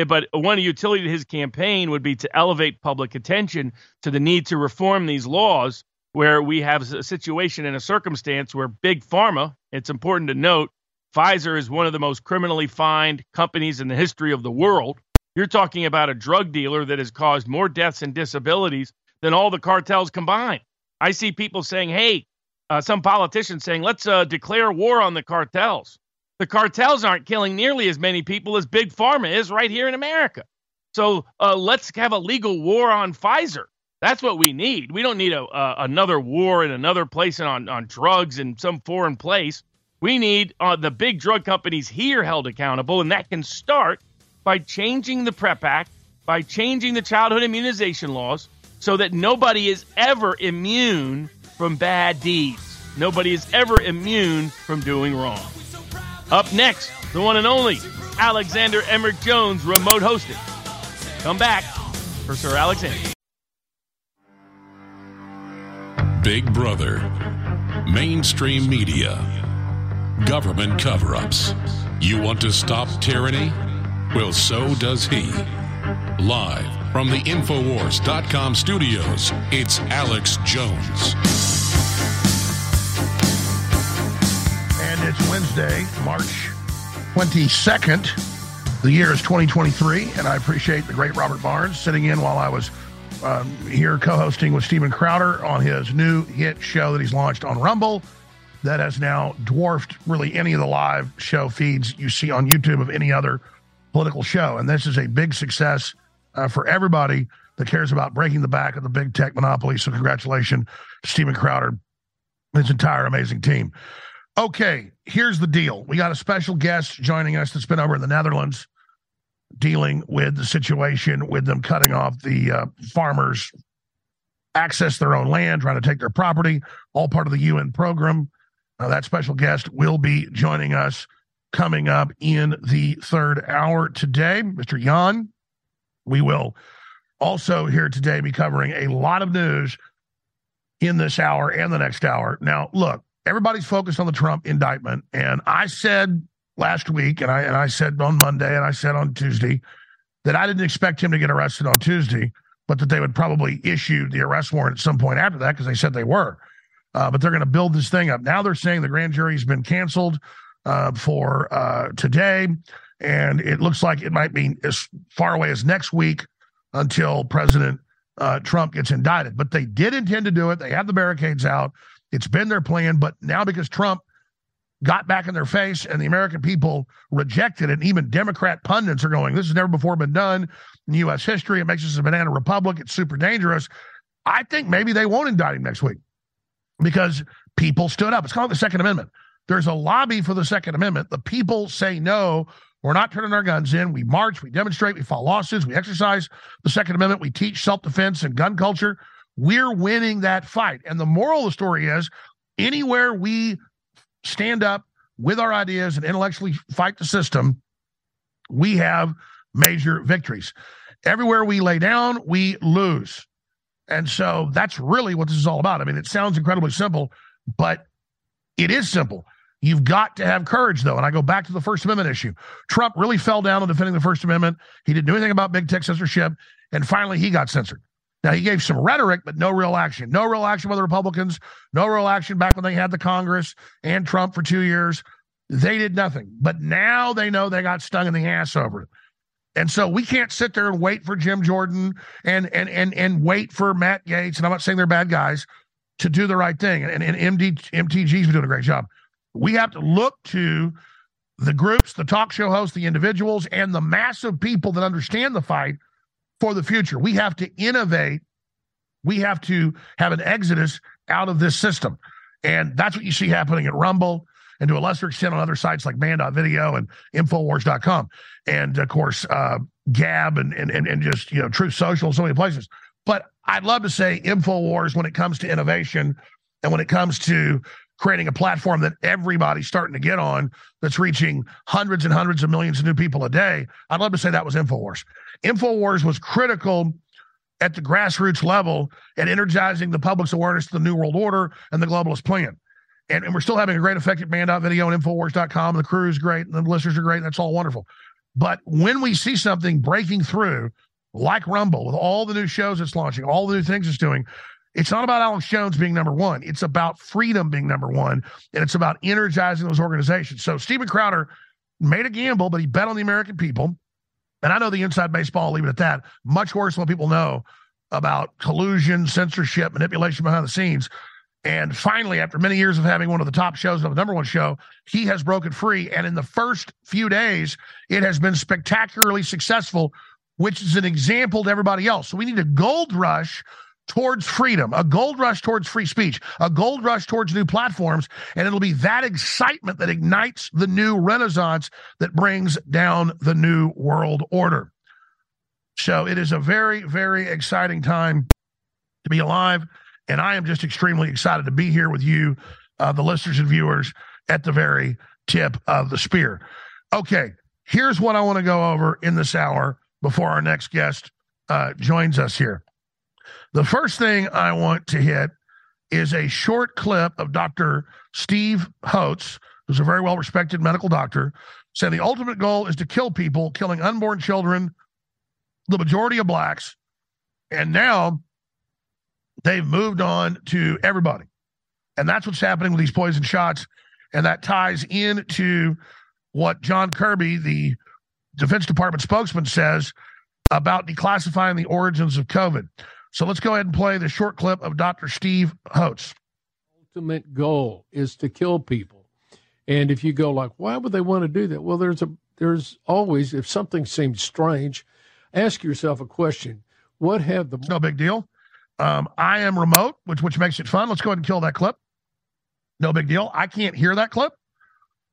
But one utility to his campaign would be to elevate public attention to the need to reform these laws, where we have a situation and a circumstance where big pharma, it's important to note, Pfizer is one of the most criminally fined companies in the history of the world. You're talking about a drug dealer that has caused more deaths and disabilities than all the cartels combined. I see people saying, hey, uh, some politicians saying, let's uh, declare war on the cartels. The cartels aren't killing nearly as many people as big pharma is right here in America. So uh, let's have a legal war on Pfizer. That's what we need. We don't need a, uh, another war in another place and on, on drugs in some foreign place. We need uh, the big drug companies here held accountable, and that can start by changing the PrEP Act, by changing the childhood immunization laws, so that nobody is ever immune from bad deeds. Nobody is ever immune from doing wrong. Up next, the one and only Alexander Emmerich Jones, remote hosted. Come back for Sir Alexander. Big Brother, mainstream media, government cover-ups. You want to stop tyranny? Well, so does he. Live from the InfoWars dot com studios, it's Alex Jones. And it's Wednesday, March twenty-second. The year is twenty twenty-three, and I appreciate the great Robert Barnes sitting in while I was um, here co-hosting with Stephen Crowder on his new hit show that he's launched on Rumble that has now dwarfed really any of the live show feeds you see on YouTube of any other political show. And this is a big success uh, for everybody that cares about breaking the back of the big tech monopoly. So congratulations, Stephen Crowder and his entire amazing team. Okay, here's the deal. We got a special guest joining us that's been over in the Netherlands dealing with the situation with them cutting off the uh, farmers access their own land, trying to take their property, all part of the U N program. Uh, that special guest will be joining us coming up in the third hour today, Mister Jan. We will also here today be covering a lot of news in this hour and the next hour. Now, look, everybody's focused on the Trump indictment. And I said last week, and I and I said on Monday, and I said on Tuesday, that I didn't expect him to get arrested on Tuesday, but that they would probably issue the arrest warrant at some point after that, because they said they were. Uh, but they're going to build this thing up. Now they're saying the grand jury's been canceled Uh, for uh, today, and it looks like it might be as far away as next week until President uh, Trump gets indicted. But they did intend to do it. They have the barricades out. It's been their plan, but now because Trump got back in their face and the American people rejected it, and even Democrat pundits are going, this has never before been done in U S history. It makes us a banana republic. It's super dangerous. I think maybe they won't indict him next week because people stood up. It's called the Second Amendment. There's a lobby for the Second Amendment. The people say, no, we're not turning our guns in. We march, we demonstrate, we file lawsuits, we exercise the Second Amendment. We teach self-defense and gun culture. We're winning that fight. And the moral of the story is anywhere we stand up with our ideas and intellectually fight the system, we have major victories. Everywhere we lay down, we lose. And so that's really what this is all about. I mean, it sounds incredibly simple, but it is simple. You've got to have courage, though. And I go back to the First Amendment issue. Trump really fell down on defending the First Amendment. He didn't do anything about big tech censorship. And finally, he got censored. Now, he gave some rhetoric, but no real action. No real action by the Republicans. No real action back when they had the Congress and Trump for two years. They did nothing. But now they know they got stung in the ass over it. And so we can't sit there and wait for Jim Jordan and and and and wait for Matt Gaetz. And I'm not saying they're bad guys, to do the right thing. And, and, and M D, M T G's been doing a great job. We have to look to the groups, the talk show hosts, the individuals, and the mass of people that understand the fight for the future. We have to innovate. We have to have an exodus out of this system. And that's what you see happening at Rumble and to a lesser extent on other sites like man dot video and infowars dot com. And, of course, uh, Gab and, and, and just, you know, Truth Social, so many places. But I'd love to say InfoWars when it comes to innovation and when it comes to creating a platform that everybody's starting to get on that's reaching hundreds and hundreds of millions of new people a day, I'd love to say that was InfoWars. InfoWars was critical at the grassroots level at energizing the public's awareness to the New World Order and the globalist plan. And, and we're still having a great effective man dot video and InfoWars dot com. The crew is great. And the listeners are great. And that's all wonderful. But when we see something breaking through, like Rumble, with all the new shows it's launching, all the new things it's doing, it's not about Alex Jones being number one. It's about freedom being number one. And it's about energizing those organizations. So Stephen Crowder made a gamble, but he bet on the American people. And I know the inside baseball, I'll leave it at that. Much worse than what people know about collusion, censorship, manipulation behind the scenes. And finally, after many years of having one of the top shows, of the number one show, he has broken free. And in the first few days, it has been spectacularly successful, which is an example to everybody else. So we need a gold rush towards freedom, a gold rush towards free speech, a gold rush towards new platforms. And it'll be that excitement that ignites the new renaissance that brings down the new world order. So it is a very, very exciting time to be alive. And I am just extremely excited to be here with you, uh, the listeners and viewers, at the very tip of the spear. Okay, here's what I want to go over in this hour before our next guest uh, joins us here. The first thing I want to hit is a short clip of Doctor Steve Hodes, who's a very well-respected medical doctor, saying the ultimate goal is to kill people, killing unborn children, the majority of blacks, and now they've moved on to everybody. And that's what's happening with these poison shots, and that ties into what John Kirby, the Defense Department spokesman, says about declassifying the origins of COVID. So let's go ahead and play the short clip of Doctor Steve Hodes. Ultimate goal is to kill people. And if you go like, why would they want to do that? Well, there's a there's always, if something seems strange, ask yourself a question. What have the... It's no big deal. Um, I am remote, which which makes it fun. Let's go ahead and kill that clip. No big deal. I can't hear that clip.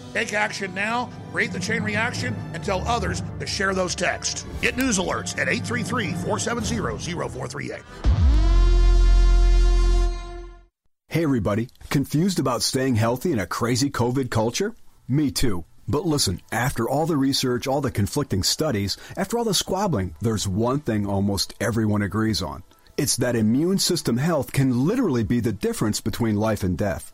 Take action now, create the chain reaction, and tell others to share those texts. Get news alerts at eight three three, four seven zero, zero four three eight. Hey everybody, confused about staying healthy in a crazy COVID culture? Me too. But listen, after all the research, all the conflicting studies, after all the squabbling, there's one thing almost everyone agrees on. It's that immune system health can literally be the difference between life and death.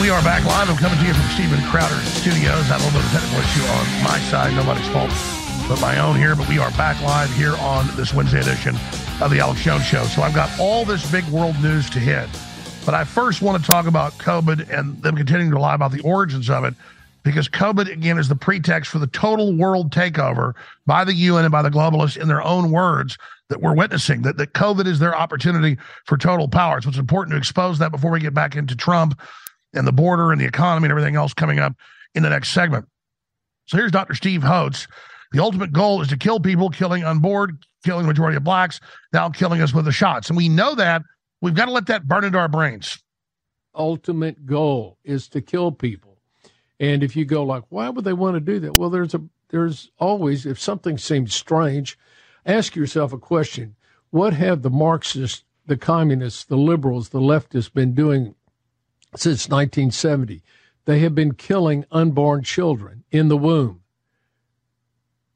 We are back live. I'm coming to you from Stephen Crowder Studios. I have a little bit of technical issue on my side. Nobody's fault but my own here. But we are back live here on this Wednesday edition of the Alex Jones Show. So I've got all this big world news to hit. But I first want to talk about COVID and them continuing to lie about the origins of it. Because COVID, again, is the pretext for the total world takeover by the U N and by the globalists in their own words that we're witnessing, that, that COVID is their opportunity for total power. So it's important to expose that before we get back into Trump and the border and the economy and everything else coming up in the next segment. So here's Doctor Steve Hodes. The ultimate goal is to kill people, killing on board, killing the majority of blacks, now killing us with the shots. And we know that. We've got to let that burn into our brains. Ultimate goal is to kill people. And if you go like, why would they want to do that? Well, there's a there's always, if something seems strange, ask yourself a question. What have the Marxists, the communists, the liberals, the leftists been doing since nineteen seventy? They have been killing unborn children in the womb.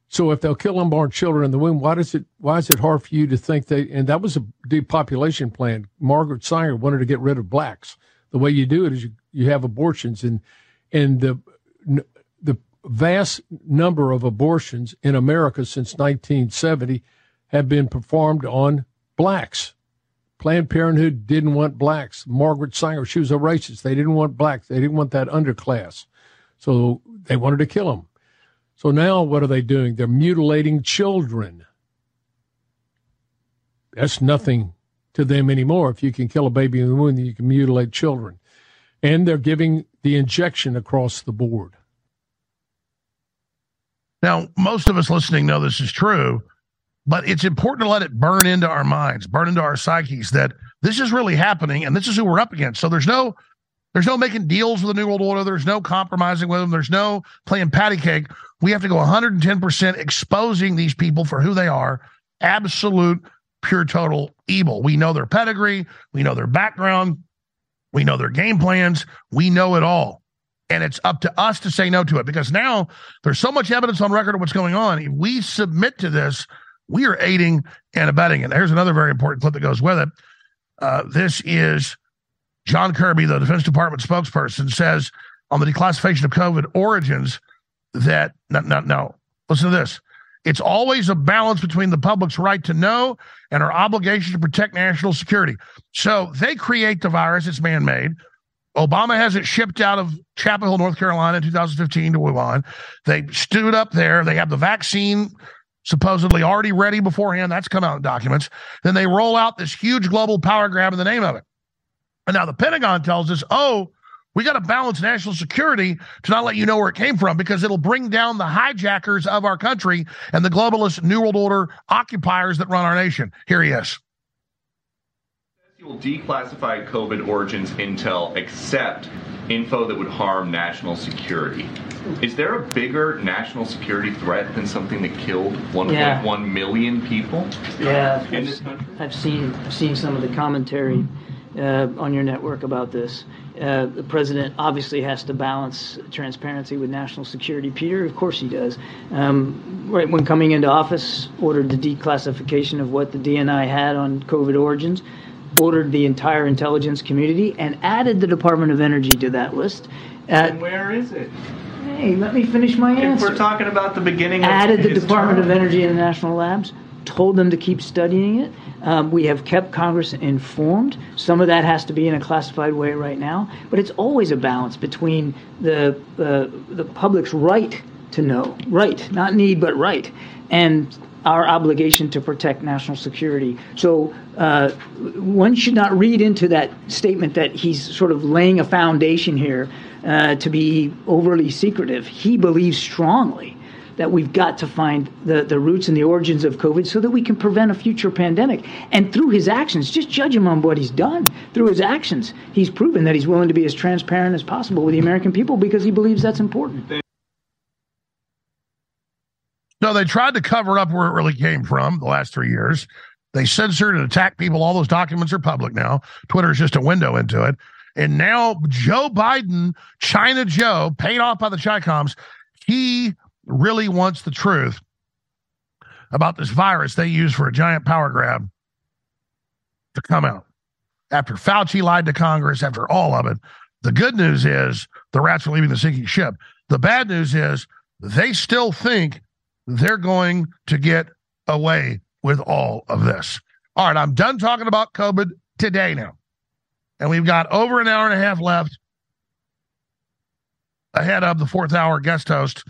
So if they'll kill unborn children in the womb, why does it, why is it hard for you to think they, and that was a depopulation plan. Margaret Sanger wanted to get rid of blacks. The way you do it is you, you have abortions, and, and the, the vast number of abortions in America since nineteen seventy have been performed on blacks. Planned Parenthood didn't want blacks. Margaret Sanger, she was a racist. They didn't want blacks. They didn't want that underclass. So they wanted to kill them. So now what are they doing? They're mutilating children. That's nothing to them anymore. If you can kill a baby in the womb, then you can mutilate children. And they're giving the injection across the board. Now, most of us listening know this is true, but it's important to let it burn into our minds, burn into our psyches that this is really happening and this is who we're up against. So there's no there's no making deals with the New World Order. There's no compromising with them. There's no playing patty cake. We have to go one hundred ten percent exposing these people for who they are, absolute, pure, total evil. We know their pedigree. We know their background. We know their game plans. We know it all. And it's up to us to say no to it, because now there's so much evidence on record of what's going on. If we submit to this, we are aiding and abetting it. Here's another very important clip that goes with it. Uh, this is John Kirby, the Defense Department spokesperson, says on the declassification of COVID origins that, no, no, no, listen to this. It's always a balance between the public's right to know and our obligation to protect national security. So they create the virus. It's man-made. Obama has it shipped out of Chapel Hill, North Carolina in two thousand fifteen to Wuhan. They stood up there. They have the vaccine supposedly already ready beforehand. That's come out in documents. Then they roll out this huge global power grab in the name of it. And now the Pentagon tells us, oh, we got to balance national security to not let you know where it came from, because it'll bring down the hijackers of our country and the globalist New World Order occupiers that run our nation. Here he is. Declassified COVID origins intel, except info that would harm national security. Is there a bigger national security threat than something that killed one point one yeah. like million people? Yeah, in I've, this country? I've seen I've seen some of the commentary uh, on your network about this. Uh, the president obviously has to balance transparency with national security. Peter, of course he does. Um, right when coming into office, ordered the declassification of what the D N I had on COVID origins. Ordered the entire intelligence community and added the Department of Energy to that list. At, and where is it? Hey, let me finish my answer. If we're talking about the beginning of added the Department term. of Energy and the national labs, told them to keep studying it. Um, we have kept Congress informed. Some of that has to be in a classified way right now, but it's always a balance between the uh, the public's right to know, right, not need, but right, and our obligation to protect national security. So uh, one should not read into that statement that he's sort of laying a foundation here uh, to be overly secretive. He believes strongly that we've got to find the, the roots and the origins of COVID so that we can prevent a future pandemic. And through his actions, just judge him on what he's done. Through his actions, he's proven that he's willing to be as transparent as possible with the American people because he believes that's important. No, they tried to cover up where it really came from the last three years. They censored and attacked people. All those documents are public now. Twitter is just a window into it. And now Joe Biden, China Joe, paid off by the Chi-Coms, he really wants the truth about this virus they use for a giant power grab to come out. After Fauci lied to Congress, after all of it, the good news is the rats are leaving the sinking ship. The bad news is they still think they're going to get away with all of this. All right, I'm done talking about COVID today now. And we've got over an hour and a half left ahead of the fourth hour guest host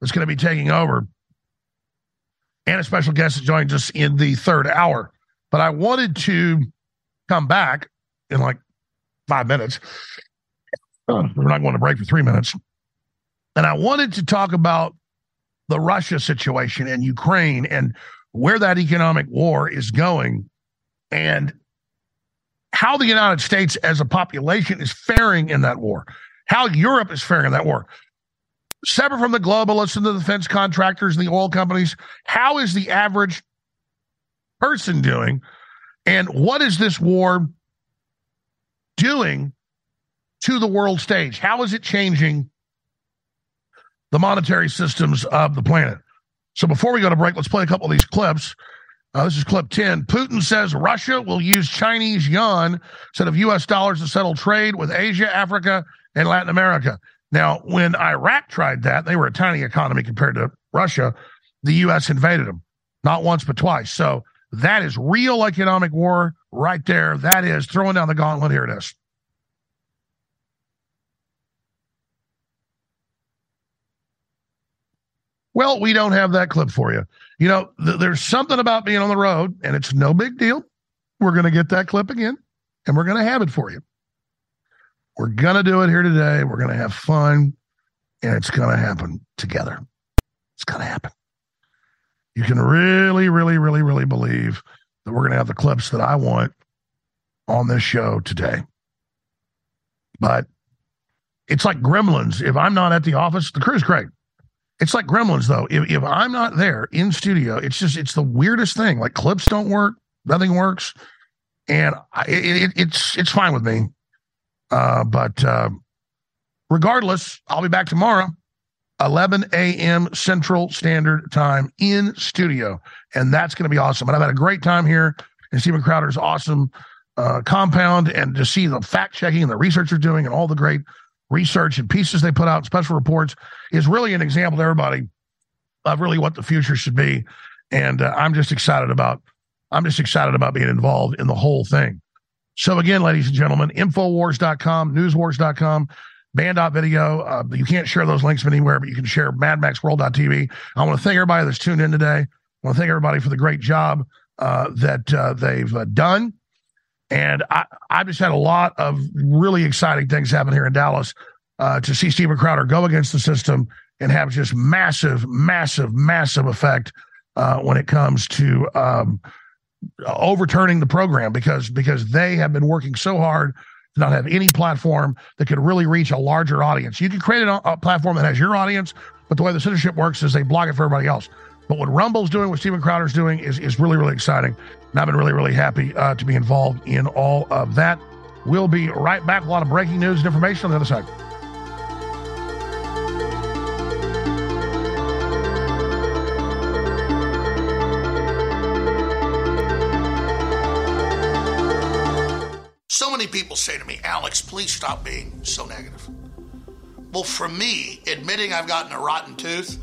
that's going to be taking over. And a special guest that joins us in the third hour. But I wanted to come back in like five minutes. We're not going to break for three minutes. And I wanted to talk about the Russia situation and Ukraine and where that economic war is going and how the United States as a population is faring in that war, how Europe is faring in that war. Separate from the globalists and the defense contractors and the oil companies, how is the average person doing? And what is this war doing to the world stage? How is it changing the monetary systems of the planet? So before we go to break, let's play a couple of these clips. Uh, this is clip ten. Putin says Russia will use Chinese yuan instead of U S dollars to settle trade with Asia, Africa, and Latin America. Now, when Iraq tried that, they were a tiny economy compared to Russia. The U S invaded them, not once but twice. So that is real economic war right there. That is throwing down the gauntlet. Here it is. Well, we don't have that clip for you. You know, th- there's something about being on the road, and it's no big deal. We're going to get that clip again, and we're going to have it for you. We're going to do it here today. We're going to have fun, and it's going to happen together. It's going to happen. You can really, really, really, really believe that we're going to have the clips that I want on this show today. But it's like gremlins. If I'm not at the office, the crew's great. It's like gremlins, though. If, if I'm not there in studio, it's just, it's the weirdest thing. Like, clips don't work. Nothing works. And I, it, it's it's fine with me. Uh, but uh, regardless, I'll be back tomorrow, eleven a.m. Central Standard Time in studio. And that's going to be awesome. And I've had a great time here in Stephen Crowder's awesome uh, compound, and to see the fact checking and the research they're doing and all the great research and pieces they put out, special reports, is really an example to everybody of really what the future should be. And uh, I'm just excited about, I'm just excited about being involved in the whole thing. So again, ladies and gentlemen, infowars dot com, newswars dot com, band dot video. Uh, you can't share those links from anywhere, but you can share mad max world dot t v. I want to thank everybody that's tuned in today. I want to thank everybody for the great job uh, that uh, they've uh, done. And I, I've just had a lot of really exciting things happen here in Dallas uh, to see Stephen Crowder go against the system and have just massive, massive, massive effect uh, when it comes to um, overturning the program, because because they have been working so hard to not have any platform that could really reach a larger audience. You can create a, a platform that has your audience, but the way the censorship works is they block it for everybody else. But what Rumble's doing, what Stephen Crowder's doing, is, is really, really exciting. And I've been really, really happy uh, to be involved in all of that. We'll be right back. A lot of breaking news and information on the other side. So many people say to me, Alex, please stop being so negative. Well, for me, admitting I've gotten a rotten tooth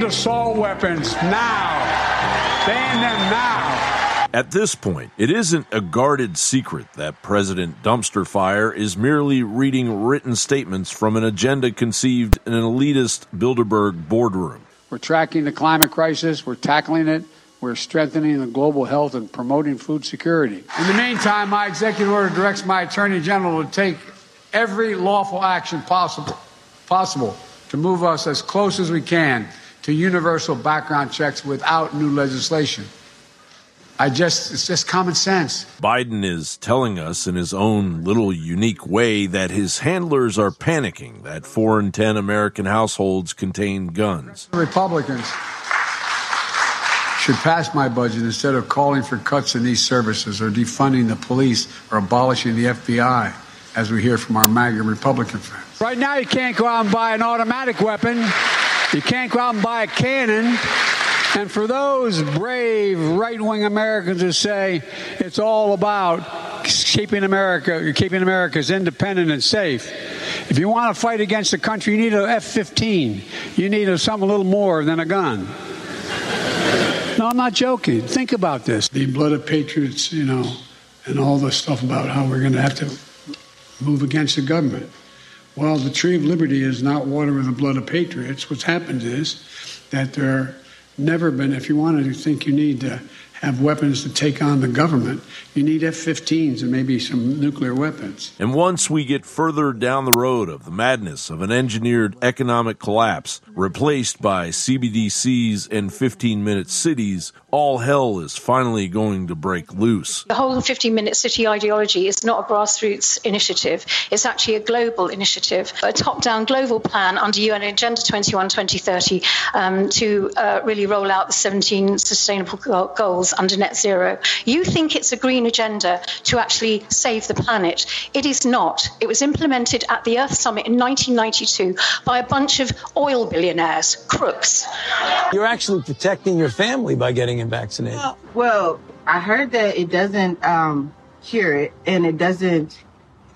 Assault weapons now. Ban them now. At this point, it isn't a guarded secret that President Dumpster Fire is merely reading written statements from an agenda conceived in an elitist Bilderberg boardroom. We're tracking the climate crisis. We're tackling it. We're strengthening the global health and promoting food security. In the meantime, my executive order directs my attorney general to take every lawful action possible, possible to move us as close as we can to universal background checks without new legislation. I just, it's just common sense. Biden is telling us in his own little unique way that his handlers are panicking that four in ten American households contain guns. Republicans should pass my budget instead of calling for cuts in these services or defunding the police or abolishing the F B I, as we hear from our MAGA Republican friends. Right now, you can't go out and buy an automatic weapon. You can't go out and buy a cannon. And for those brave right-wing Americans who say it's all about keeping America, keeping America's independent and safe, if you want to fight against the country, you need an F fifteen. You need a, something a little more than a gun. No, I'm not joking. Think about this. The blood of patriots, you know, and all the stuff about how we're going to have to move against the government. Well, the tree of liberty is not water with the blood of patriots. What's happened is that there never been, if you wanted to think you need to have weapons to take on the government, you need F fifteens and maybe some nuclear weapons. And once we get further down the road of the madness of an engineered economic collapse replaced by C B D Cs and fifteen-minute cities, all hell is finally going to break loose. The whole fifteen-minute city ideology is not a grassroots initiative. It's actually a global initiative, a top-down global plan under U N Agenda twenty-one twenty thirty um, to uh, really roll out the seventeen sustainable goals under net zero. You think it's a green agenda to actually save the planet. It is not. It was implemented at the Earth Summit in nineteen ninety-two by a bunch of oil billionaires, crooks. You're actually protecting your family by getting it vaccinated. Well, I heard that it doesn't um, cure it, and it doesn't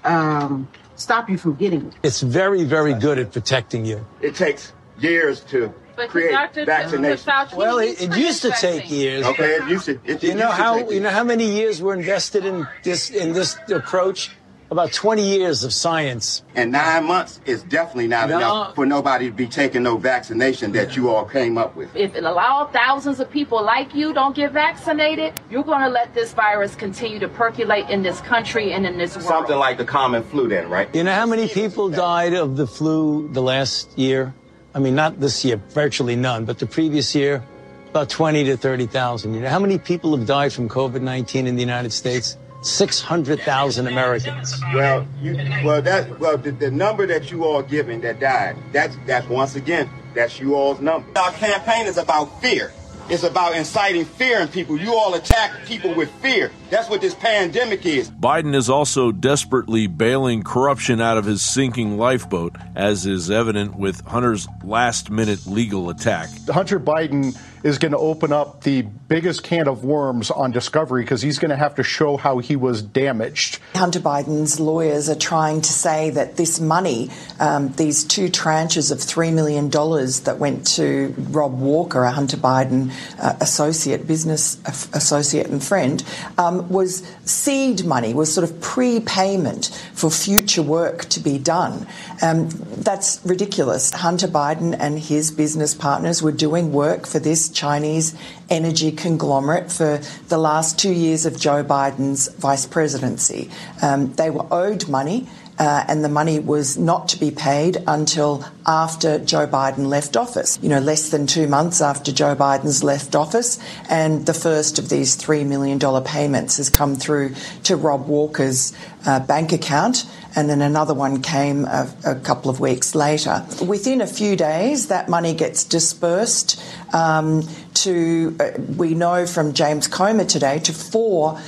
um, stop you from getting it. It's very, very good at protecting you. It takes years to create vaccination. Well, it, it used to take years. Okay, it used to. It, it you know used how to take you know how many years were invested in this in this approach? About twenty years of science. And nine months is definitely not no. enough for nobody to be taking no vaccination that you all came up with. If it allows thousands of people like you don't get vaccinated, you're going to let this virus continue to percolate in this country and in this world. Something like the common flu, then, right? You know how many people died of the flu the last year? I mean, not this year, virtually none, but the previous year, about twenty to thirty thousand. You know, how many people have died from COVID nineteen in the United States? six hundred thousand Americans. Well, you, well, that, well, the, the number that you all giving that died, that's, that's once again, that's you all's number. Our campaign is about fear. It's about inciting fear in people. You all attack people with fear. That's what this pandemic is. Biden is also desperately bailing corruption out of his sinking lifeboat, as is evident with Hunter's last-minute legal attack. Hunter Biden is going to open up the biggest can of worms on discovery because he's going to have to show how he was damaged. Hunter Biden's lawyers are trying to say that this money, um, these two tranches of three million dollars that went to Rob Walker, a Hunter Biden uh, associate, business associate and friend, um, was seed money, was sort of prepayment for future work to be done. Um, that's ridiculous. Hunter Biden and his business partners were doing work for this Chinese energy conglomerate for the last two years of Joe Biden's vice presidency. Um, they were owed money, uh, and the money was not to be paid until after Joe Biden left office, you know, less than two months after Joe Biden's left office. And the first of these three million dollars payments has come through to Rob Walker's uh, bank account. And then another one came a, a couple of weeks later. Within a few days, that money gets dispersed um, to, uh, we know from James Comer today, to four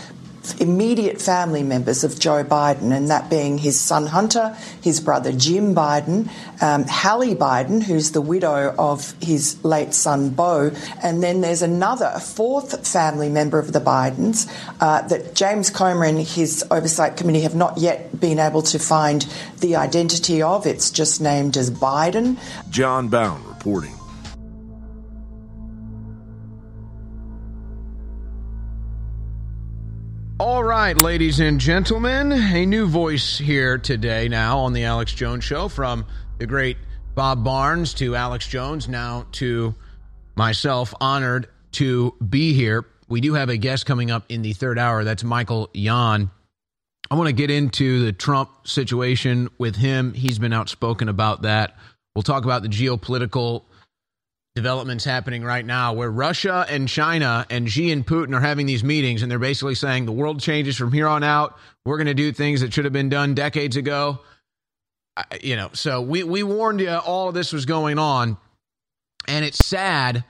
immediate family members of Joe Biden, and that being his son Hunter, his brother Jim Biden, um, Hallie Biden, who's the widow of his late son Beau, and then there's another, a fourth family member of the Bidens uh, that James Comer and his Oversight Committee have not yet been able to find the identity of. It's just named as Biden. John Bound reporting. All right, ladies and gentlemen, a new voice here today now on the Alex Jones Show, from the great Bob Barnes to Alex Jones, now to myself, honored to be here. We do have a guest coming up in the third hour. That's Michael Yon. I want to get into the Trump situation with him. He's been outspoken about that. We'll talk about the geopolitical developments happening right now, where Russia and China and Xi and Putin are having these meetings, and they're basically saying the world changes from here on out. We're going to do things that should have been done decades ago. I, you know, so we, we warned you all of this was going on, and it's sad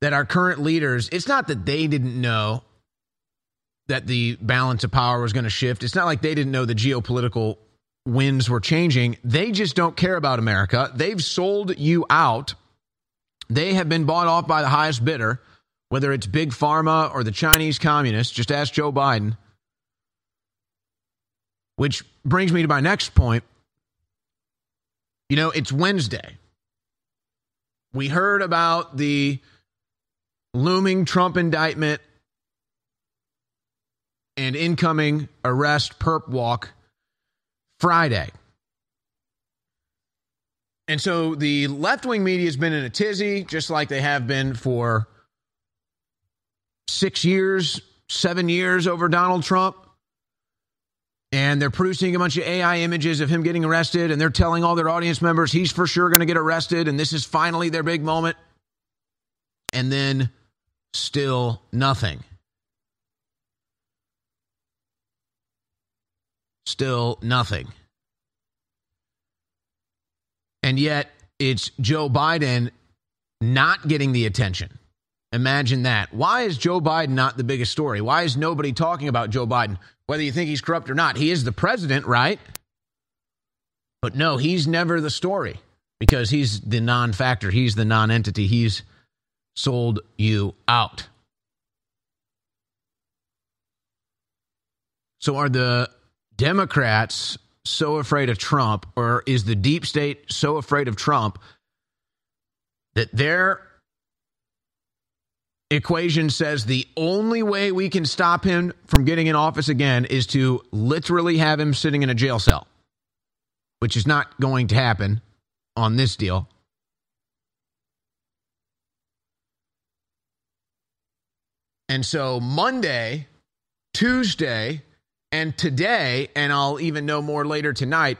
that our current leaders, it's not that they didn't know that the balance of power was going to shift. It's not like they didn't know the geopolitical winds were changing. They just don't care about America. They've sold you out. They have been bought off by the highest bidder, whether it's Big Pharma or the Chinese communists. Just ask Joe Biden. Which brings me to my next point. You know, it's Wednesday. We heard about the looming Trump indictment and incoming arrest perp walk Friday. And so the left-wing media has been in a tizzy, just like they have been for six years, seven years over Donald Trump. And they're producing a bunch of A I images of him getting arrested, and they're telling all their audience members he's for sure going to get arrested, and this is finally their big moment. And then still nothing. Still nothing. And yet it's Joe Biden not getting the attention. Imagine that. Why is Joe Biden not the biggest story? Why is nobody talking about Joe Biden? Whether you think he's corrupt or not, he is the president, right? But no, he's never the story because he's the non-factor. He's the non-entity. He's sold you out. So are the Democrats so afraid of Trump, or is the deep state so afraid of Trump that they're equation says the only way we can stop him from getting in office again is to literally have him sitting in a jail cell, which is not going to happen on this deal. And so Monday, Tuesday, and today, and I'll even know more later tonight,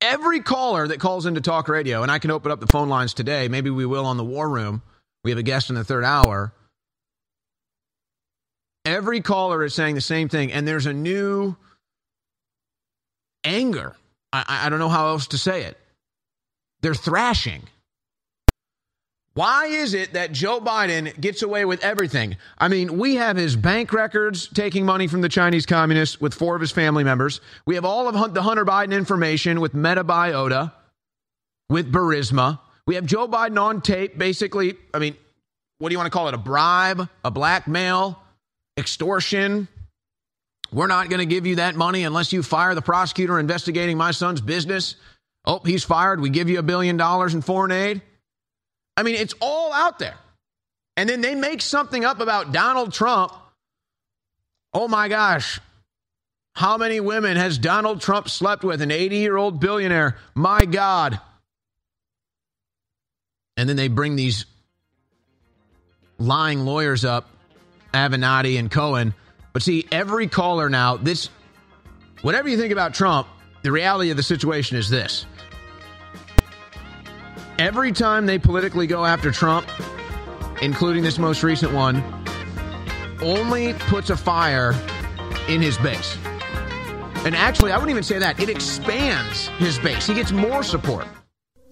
every caller that calls into talk radio, and I can open up the phone lines today, maybe we will on the War Room, we have a guest in the third hour. Every caller is saying the same thing, and there's a new anger. I, I don't know how else to say it. They're thrashing. Why is it that Joe Biden gets away with everything? I mean, we have his bank records taking money from the Chinese communists with four of his family members. We have all of the Hunter Biden information with MetaBiota, with Burisma. We have Joe Biden on tape, basically, I mean, what do you want to call it? A bribe, a blackmail, extortion. We're not going to give you that money unless you fire the prosecutor investigating my son's business. Oh, he's fired. We give you a billion dollars in foreign aid. I mean, it's all out there. And then they make something up about Donald Trump. Oh, my gosh. How many women has Donald Trump slept with? An eighty-year-old billionaire. My God. And then they bring these lying lawyers up, Avenatti and Cohen. But see, every caller now, this, whatever you think about Trump, the reality of the situation is this. Every time they politically go after Trump, including this most recent one, only puts a fire in his base. And actually, I wouldn't even say that. It expands his base. He gets more support.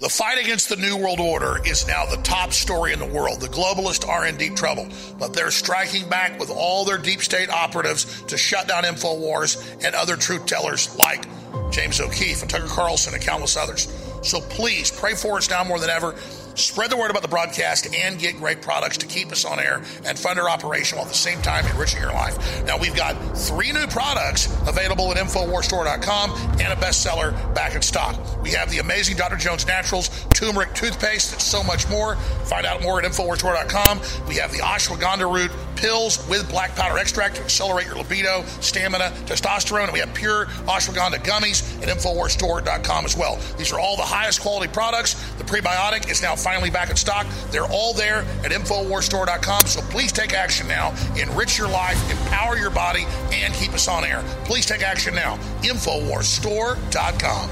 The fight against the New World Order is now the top story in the world. The globalists are in deep trouble, but they're striking back with all their deep state operatives to shut down InfoWars and other truth tellers like James O'Keefe and Tucker Carlson and countless others. So please pray for us now more than ever. Spread the word about the broadcast and get great products to keep us on air and fund our operation while at the same time enriching your life. Now, we've got three new products available at InfoWars Store dot com and a bestseller back in stock. We have the amazing Doctor Jones Naturals turmeric toothpaste and so much more. Find out more at InfoWars Store dot com. We have the ashwagandha root pills with black powder extract to accelerate your libido, stamina, testosterone. And we have pure ashwagandha gummies at InfoWars Store dot com as well. These are all the highest quality products. The prebiotic is now finally back in stock. They're all there at InfoWars Store dot com. So please take action now. Enrich your life, empower your body, and keep us on air. Please take action now. InfoWars Store dot com.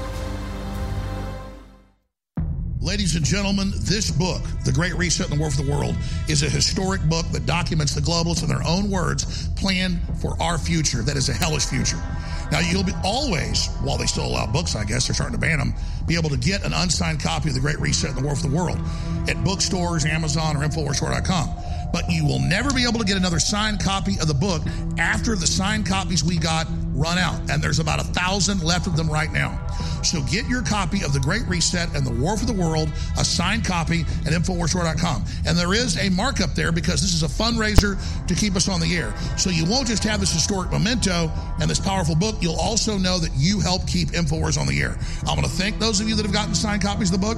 Ladies and gentlemen, this book, The Great Reset and the War for the World, is a historic book that documents the globalists in their own words plan for our future. That is a hellish future. Now, you'll be always, while they still allow books, I guess, they're starting to ban them, be able to get an unsigned copy of The Great Reset and the War for the World at bookstores, Amazon, or InfoWars Store dot com. But you will never be able to get another signed copy of the book after the signed copies we got run out, and there's about a thousand left of them right now. So get your copy of The Great Reset and the War for the World, a signed copy at InfoWars Store dot com. And there is a markup there because this is a fundraiser to keep us on the air. So you won't just have this historic memento and this powerful book, you'll also know that you help keep InfoWars on the air. I want to thank those of you that have gotten signed copies of the book.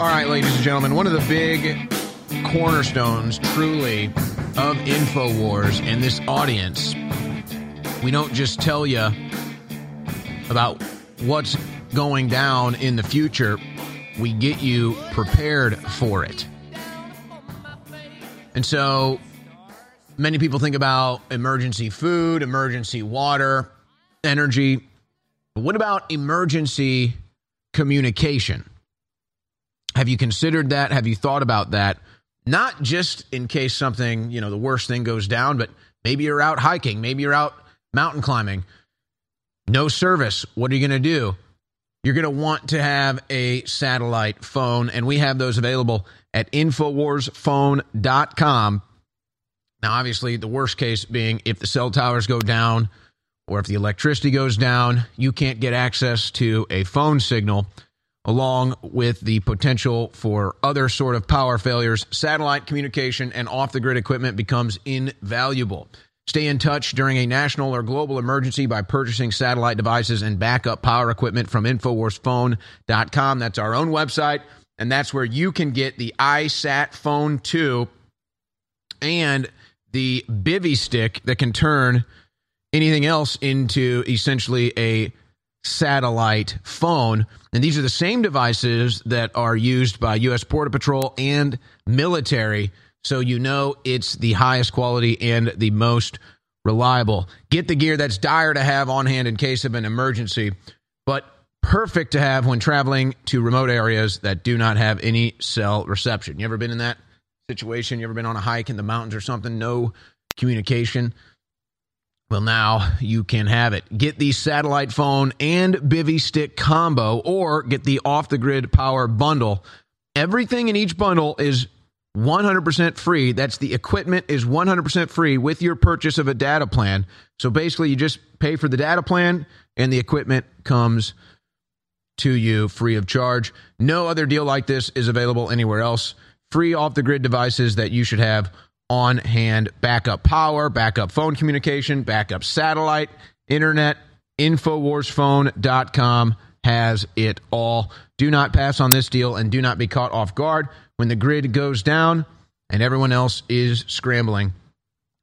All right, ladies and gentlemen, one of the big cornerstones, truly, of InfoWars and this audience. We don't just tell you about what's going down in the future. We get you prepared for it. And so many people think about emergency food, emergency water, energy. But what about emergency communication? Have you considered that? Have you thought about that? Not just in case something, you know, the worst thing goes down, but maybe you're out hiking. Maybe you're out mountain climbing. No service. What are you going to do? You're going to want to have a satellite phone, and we have those available at info wars phone dot com. Now, obviously, the worst case being if the cell towers go down or if the electricity goes down, you can't get access to a phone signal, along with the potential for other sort of power failures. Satellite communication and off-the-grid equipment becomes invaluable. Stay in touch during a national or global emergency by purchasing satellite devices and backup power equipment from info wars phone dot com. That's our own website, and that's where you can get the iSat Phone two and the Bivy Stick that can turn anything else into essentially a satellite phone. And these are the same devices that are used by U S Border Patrol and military, so you know it's the highest quality and the most reliable. Get the gear that's dire to have on hand in case of an emergency, but perfect to have when traveling to remote areas that do not have any cell reception. You ever been in that situation? You ever been on a hike in the mountains or something? No communication? Well, now you can have it. Get the satellite phone and bivy stick combo, or get the off-the-grid power bundle. Everything in each bundle is one hundred percent free. That's the equipment is one hundred percent free with your purchase of a data plan. So basically, you just pay for the data plan, and the equipment comes to you free of charge. No other deal like this is available anywhere else. Free off-the-grid devices that you should have on hand: backup power, backup phone communication, backup satellite, internet. info wars phone dot com has it all. Do not pass on this deal, and do not be caught off guard when the grid goes down and everyone else is scrambling.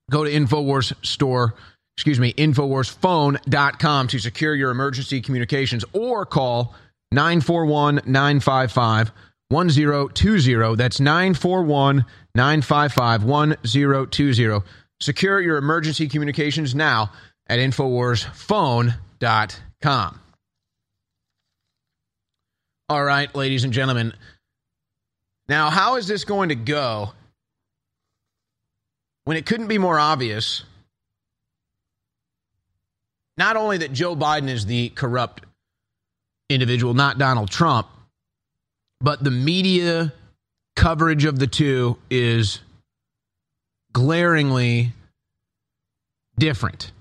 Go to InfoWars store, excuse me, info wars phone dot com to secure your emergency communications, or call nine four one, nine five five, one zero two zero. That's nine four one, nine five five, one zero two zero. Secure your emergency communications now at info wars phone dot com. All right, ladies and gentlemen. Now, how is this going to go when it couldn't be more obvious not only that Joe Biden is the corrupt individual, not Donald Trump, but the media coverage of the two is glaringly different.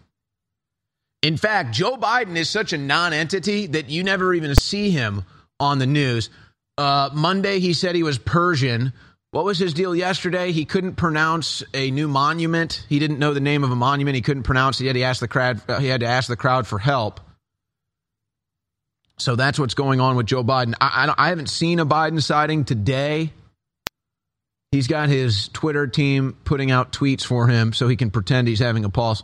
In fact, Joe Biden is such a non-entity that you never even see him on the news. Uh, Monday, he said he was Persian. What was his deal yesterday? He couldn't pronounce a new monument. He didn't know the name of a monument. He couldn't pronounce it yet. He asked the crowd. He had to ask the crowd for help. So that's what's going on with Joe Biden. I, I, don't, I haven't seen a Biden sighting today. He's got his Twitter team putting out tweets for him so he can pretend he's having a pulse.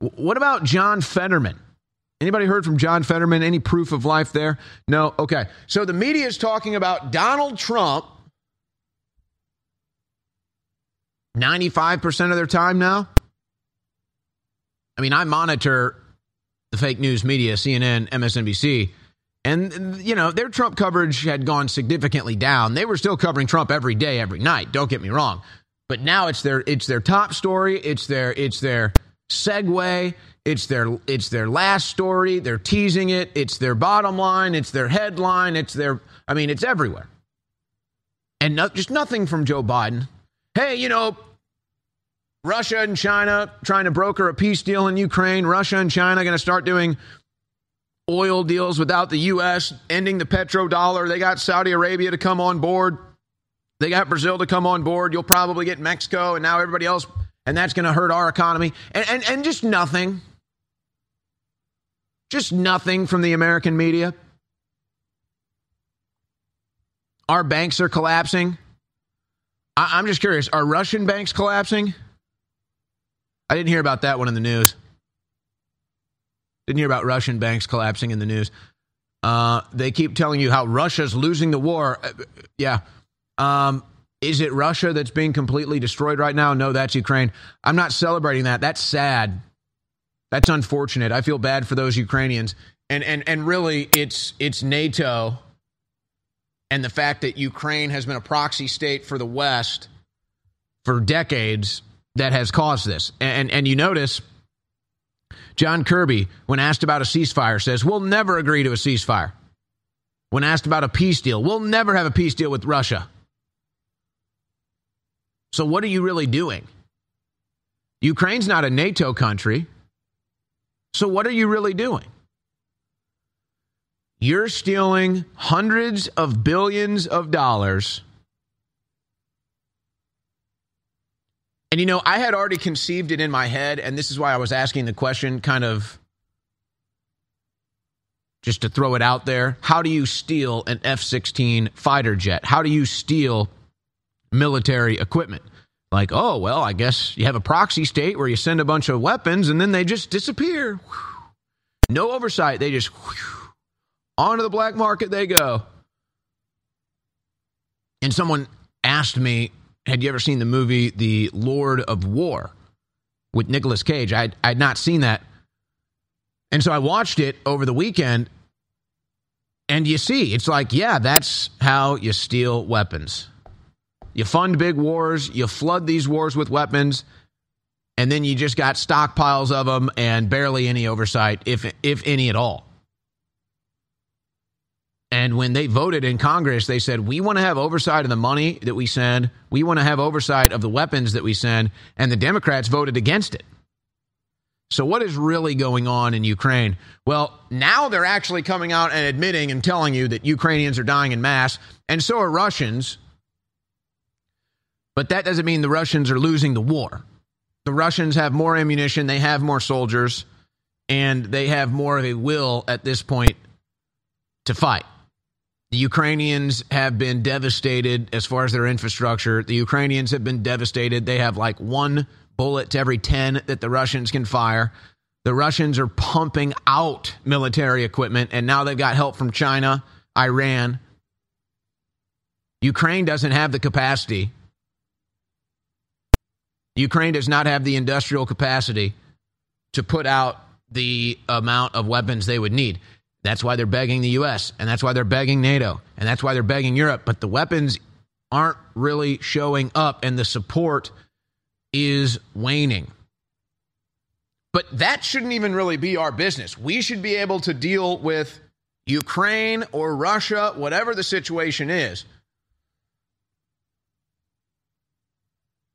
What about John Fetterman? Anybody heard from John Fetterman? Any proof of life there? No? Okay. So the media is talking about Donald Trump ninety-five percent of their time now. I mean, I monitor the fake news media, C N N, M S N B C. And, you know, their Trump coverage had gone significantly down. They were still covering Trump every day, every night. Don't get me wrong. But now it's their it's their top story. It's their it's their segue. It's their it's their last story. They're teasing it. It's their bottom line. It's their headline. It's their I mean, it's everywhere. and no, just nothing from Joe Biden. Hey, you know, Russia and China trying to broker a peace deal in Ukraine. Russia and China going to start doing oil deals without the U S, ending the petrodollar. They got Saudi Arabia to come on board. They got Brazil to come on board. You'll probably get Mexico and now everybody else. And that's going to hurt our economy. And, and and just nothing. Just nothing from the American media. Our banks are collapsing. I, I'm just curious. Are Russian banks collapsing? I didn't hear about that one in the news. Didn't hear about Russian banks collapsing in the news. Uh, they keep telling you how Russia's losing the war. Yeah. Um, is it Russia that's being completely destroyed right now? No, that's Ukraine. I'm not celebrating that. That's sad. That's unfortunate. I feel bad for those Ukrainians. And and and really, it's it's NATO and the fact that Ukraine has been a proxy state for the West for decades that has caused this. And, and you notice John Kirby, when asked about a ceasefire, says, we'll never agree to a ceasefire. When asked about a peace deal, we'll never have a peace deal with Russia. So what are you really doing? Ukraine's not a NATO country. So what are you really doing? You're stealing hundreds of billions of dollars. And, you know, I had already conceived it in my head, and this is why I was asking the question kind of just to throw it out there. How do you steal an F sixteen fighter jet? How do you steal military equipment? Like, oh, well, I guess you have a proxy state where you send a bunch of weapons and then they just disappear. Whew. No oversight. They just whew, onto the black market they go. And someone asked me, had you ever seen the movie The Lord of War with Nicolas Cage? I had not seen that. And so I watched it over the weekend. And you see, it's like, yeah, that's how you steal weapons. You fund big wars, you flood these wars with weapons, and then you just got stockpiles of them and barely any oversight, if if any at all. And when they voted in Congress, they said, we want to have oversight of the money that we send. We want to have oversight of the weapons that we send. And the Democrats voted against it. So what is really going on in Ukraine? Well, now they're actually coming out and admitting and telling you that Ukrainians are dying en masse, and so are Russians. But that doesn't mean the Russians are losing the war. The Russians have more ammunition, they have more soldiers, and they have more of a will at this point to fight. The Ukrainians have been devastated as far as their infrastructure. The Ukrainians have been devastated. They have like one bullet to every ten that the Russians can fire. The Russians are pumping out military equipment, and now they've got help from China, Iran. Ukraine doesn't have the capacity. Ukraine does not have the industrial capacity to put out the amount of weapons they would need. That's why they're begging the U S, and that's why they're begging NATO, and that's why they're begging Europe. But the weapons aren't really showing up, and the support is waning. But that shouldn't even really be our business. We should be able to deal with Ukraine or Russia, whatever the situation is.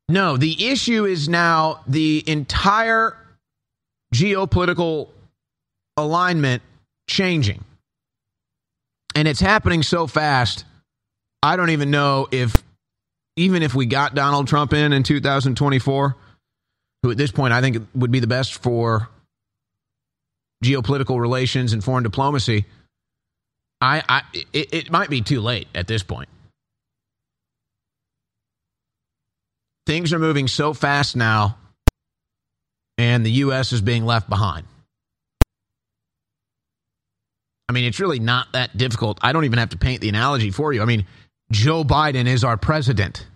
No, the issue is now the entire geopolitical alignment changing. And it's happening so fast, I don't even know if, even if we got Donald Trump in in two thousand twenty-four, who at this point I think would be the best for geopolitical relations and foreign diplomacy, I, I it, it might be too late at this point. Things are moving so fast now, and the U S is being left behind. I mean, it's really not that difficult. I don't even have to paint the analogy for you. I mean, Joe Biden is our president.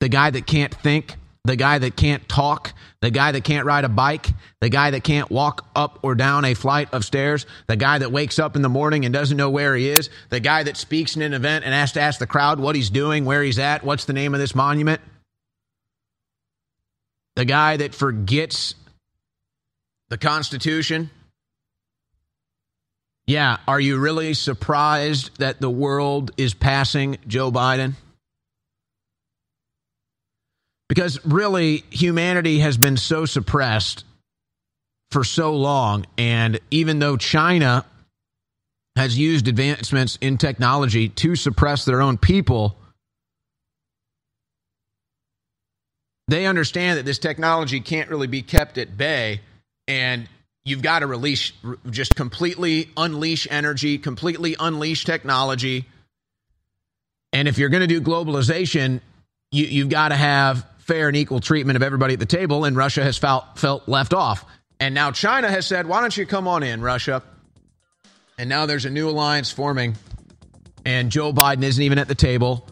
The guy that can't think, the guy that can't talk, the guy that can't ride a bike, the guy that can't walk up or down a flight of stairs, the guy that wakes up in the morning and doesn't know where he is, the guy that speaks in an event and has to ask the crowd what he's doing, where he's at, what's the name of this monument, the guy that forgets the Constitution. Yeah. Are you really surprised that the world is passing Joe Biden? Because really, humanity has been so suppressed for so long. And even though China has used advancements in technology to suppress their own people, they understand that this technology can't really be kept at bay. And you've got to release, just completely unleash energy, completely unleash technology. And if you're going to do globalization, you, you've got to have fair and equal treatment of everybody at the table. And Russia has felt, felt left off. And now China has said, why don't you come on in, Russia? And now there's a new alliance forming. And Joe Biden isn't even at the table.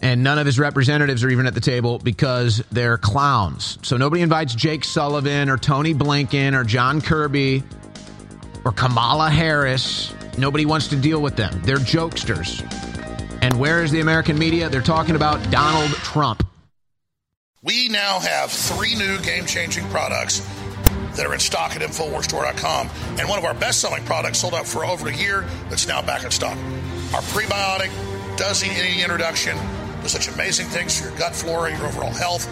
And none of his representatives are even at the table because they're clowns. So nobody invites Jake Sullivan or Tony Blinken or John Kirby or Kamala Harris. Nobody wants to deal with them. They're jokesters. And where is the American media? They're talking about Donald Trump. We now have three new game-changing products that are in stock at InfoWars Store dot com. And one of our best-selling products sold out for over a year that's now back in stock. Our prebiotic doesn't need any introduction. Does such amazing things for your gut flora, your overall health.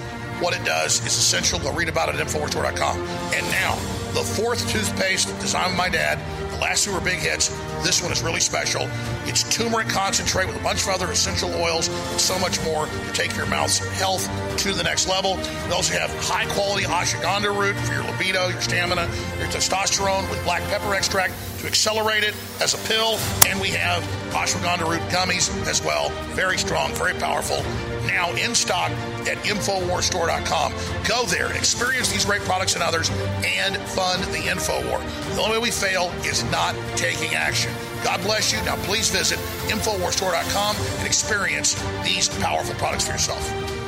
What it does is essential. Go read about it at InfoWars Store dot com. And now, the fourth toothpaste designed by my dad. The last two were big hits. This one is really special. It's turmeric concentrate with a bunch of other essential oils and so much more to take your mouth's health to the next level. We also have high-quality ashwagandha root for your libido, your stamina, your testosterone with black pepper extract to accelerate it as a pill. And we have ashwagandha root gummies as well. Very strong, very powerful. Now in stock at InfoWars Store dot com. Go there and experience these great products and others and fund the InfoWar. The only way we fail is not taking action. God bless you. Now please visit InfoWars Store dot com and experience these powerful products for yourself.